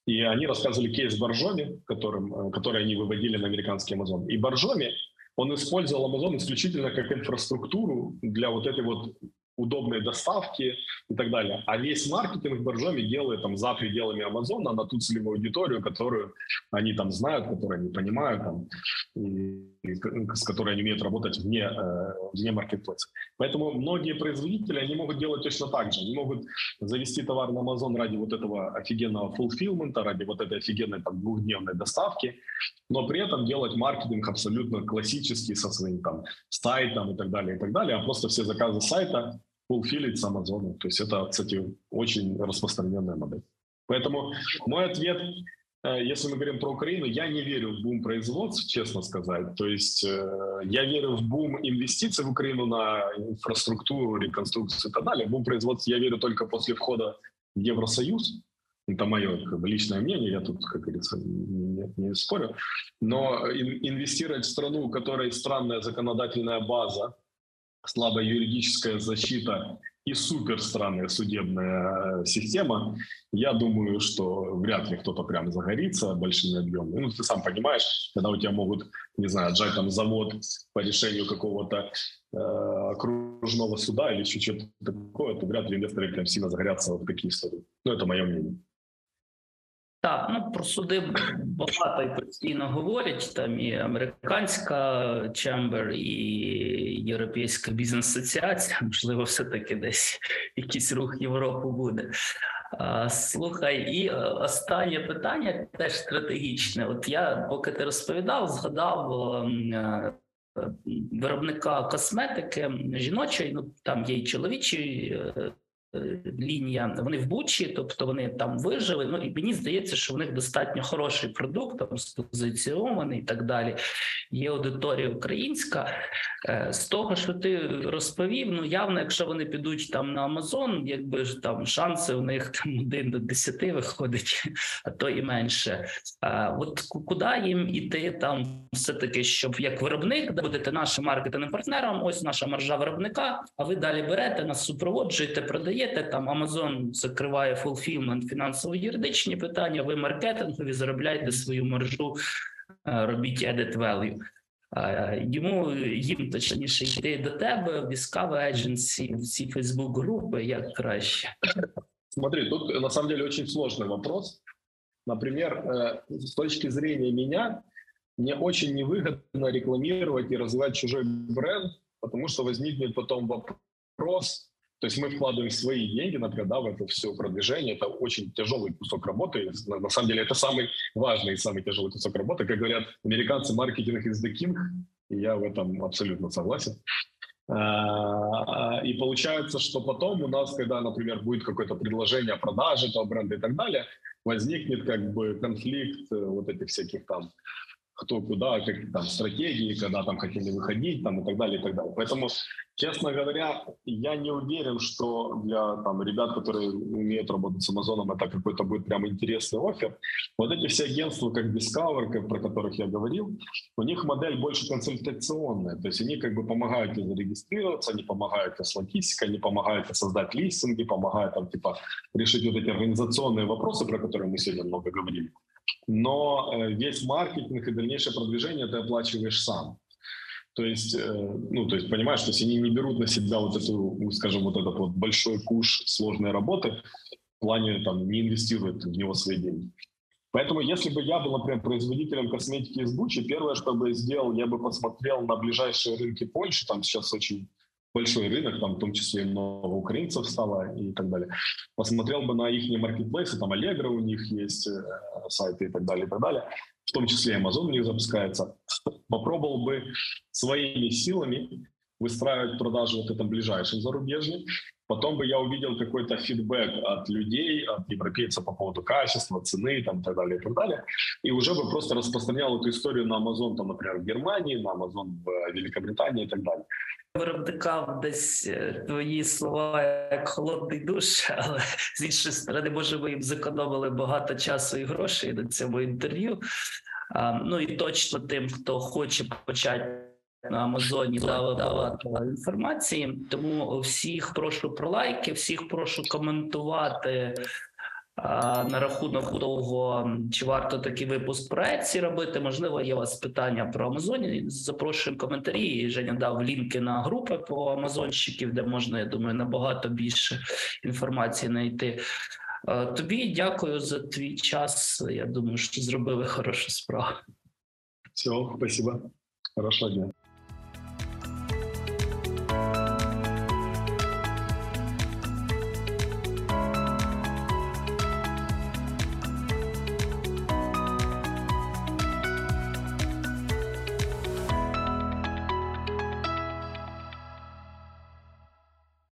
И они рассказывали кейс Боржоми, который они выводили на американский Амазон. И Боржоми, он использовал Амазон исключительно как инфраструктуру для вот этой вот удобные доставки и так далее. А весь маркетинг Боржоми делает там за пределами Амазона на ту целевую аудиторию, которую они там знают, которую они понимают, там, и с которой они умеют работать вне маркетплейса. Поэтому многие производители, они могут делать точно так же. Они могут завести товар на Амазон ради вот этого офигенного фулфилмента, ради вот этой офигенной там двухдневной доставки, но при этом делать маркетинг абсолютно классический со своим там сайтом и так далее, а просто все заказы сайта фулфилить с Амазоном. То есть это, кстати, очень распространенная модель. Поэтому мой ответ, если мы говорим про Украину, я не верю в бум производств, честно сказать. То есть я верю в бум инвестиций в Украину на инфраструктуру, реконструкцию и так далее. В бум производств я верю только после входа в Евросоюз. Это мое личное мнение, я тут, как говорится, не спорю. Но инвестировать в страну, у которой странная законодательная база, слабая юридическая защита и супер странная судебная система. Я думаю, что вряд ли кто-то прям загорится большими объемами. Ну, ты сам понимаешь, когда у тебя могут, не знаю, отжать там завод по решению какого-то окружного суда или еще что-то такое, то вряд ли инвесторы прям сильно загорятся в такие истории. Ну, это мое мнение. Так, ну про суди багато і постійно говорять, там і американська Чембер, і Європейська бізнес-асоціація, можливо, все-таки десь якийсь рух Європи буде. Слухай, і останнє питання теж стратегічне. От я, поки ти розповідав, згадав виробника косметики жіночої, ну там є і чоловічі лінія, вони в Бучі, тобто вони там вижили, ну і мені здається, що в них достатньо хороший продукт, там спозиціонований і так далі. Є аудиторія українська. З того, що ти розповів, ну явно, якщо вони підуть там на Amazon, якби ж там шанси у них там 1 до 10 виходить, а то і менше. От куди їм іти там все-таки, щоб як виробник, де будете нашим маркетинговим партнером, ось наша маржа виробника, а ви далі берете, нас супроводжуєте, продаєте. Там Amazon закриває фулфілмент, фінансово-юридичні питання, ви маркетингові, заробляйте свою маржу, робіть added value. Їм точніше йти до тебе, в Discover Agency, в ці Facebook-групи, як краще? Смотри, тут на самом деле очень сложный вопрос. Например, с точки зрения меня, мне очень невыгодно рекламировать и развивать чужой бренд, потому что возникнет потом вопрос. То есть мы вкладываем свои деньги, например, да, в это все продвижение. Это очень тяжелый кусок работы. На самом деле это самый важный и самый тяжелый кусок работы. Как говорят американцы, маркетинг is the king. И я в этом абсолютно согласен. И получается, что потом у нас, когда, например, будет какое-то предложение о продаже этого бренда и так далее, возникнет как бы конфликт вот этих всяких там кто куда, как, там, стратегии, когда там хотели выходить, там, и так далее, и так далее. Поэтому, честно говоря, я не уверен, что для там, ребят, которые умеют работать с Амазоном, это какой-то будет прям интересный оффер. Вот эти все агентства, как Discover, как, про которых я говорил, у них модель больше консультационная. То есть они как бы помогают тебе зарегистрироваться, они помогают тебе с логистикой, они помогают тебе создать листинги, помогают там, типа, решить вот эти организационные вопросы, про которые мы сегодня много говорили. Но весь маркетинг и дальнейшее продвижение ты оплачиваешь сам. То есть, ну, то есть понимаешь, что они не берут на себя вот эту, скажем, вот этот вот большой куш сложной работы, в плане там не инвестируют в него свои деньги. Поэтому, если бы я был, например, производителем косметики из Бучи, первое, что бы я сделал, я бы посмотрел на ближайшие рынки Польши, там сейчас очень большой рынок, там в том числе много украинцев стало и так далее. Посмотрел бы на их маркетплейсы, там Allegro у них есть, сайты и так далее, и так далее. В том числе Amazon у них запускается. Попробовал бы своими силами выстраивать продажи вот этом ближайшем зарубежном. Потом бы я увидел какой-то фидбэк от людей, от европейцев по поводу качества, цены там, и так далее, и так далее. И уже бы просто распространял эту историю на Amazon, там, например, в Германии, на Amazon в Великобритании и так далее. Виробника десь твої слова як холодний душ, але з іншої сторони, може, ви їм зекономили багато часу і грошей на цьому інтерв'ю. Ну і точно тим, хто хоче почати на Амазоні давати інформації. Тому всіх прошу про лайки, всіх прошу коментувати на рахунок того, чи варто такий випуск про Etsy робити. Можливо, є у вас питання про Амазон, запрошуємо коментарі. Женя дав лінки на групи по амазонщиків, де можна, я думаю, набагато більше інформації знайти. Тобі дякую за твій час. Я думаю, що зробили хорошу справу. Все, спасибо. Хорошого дня.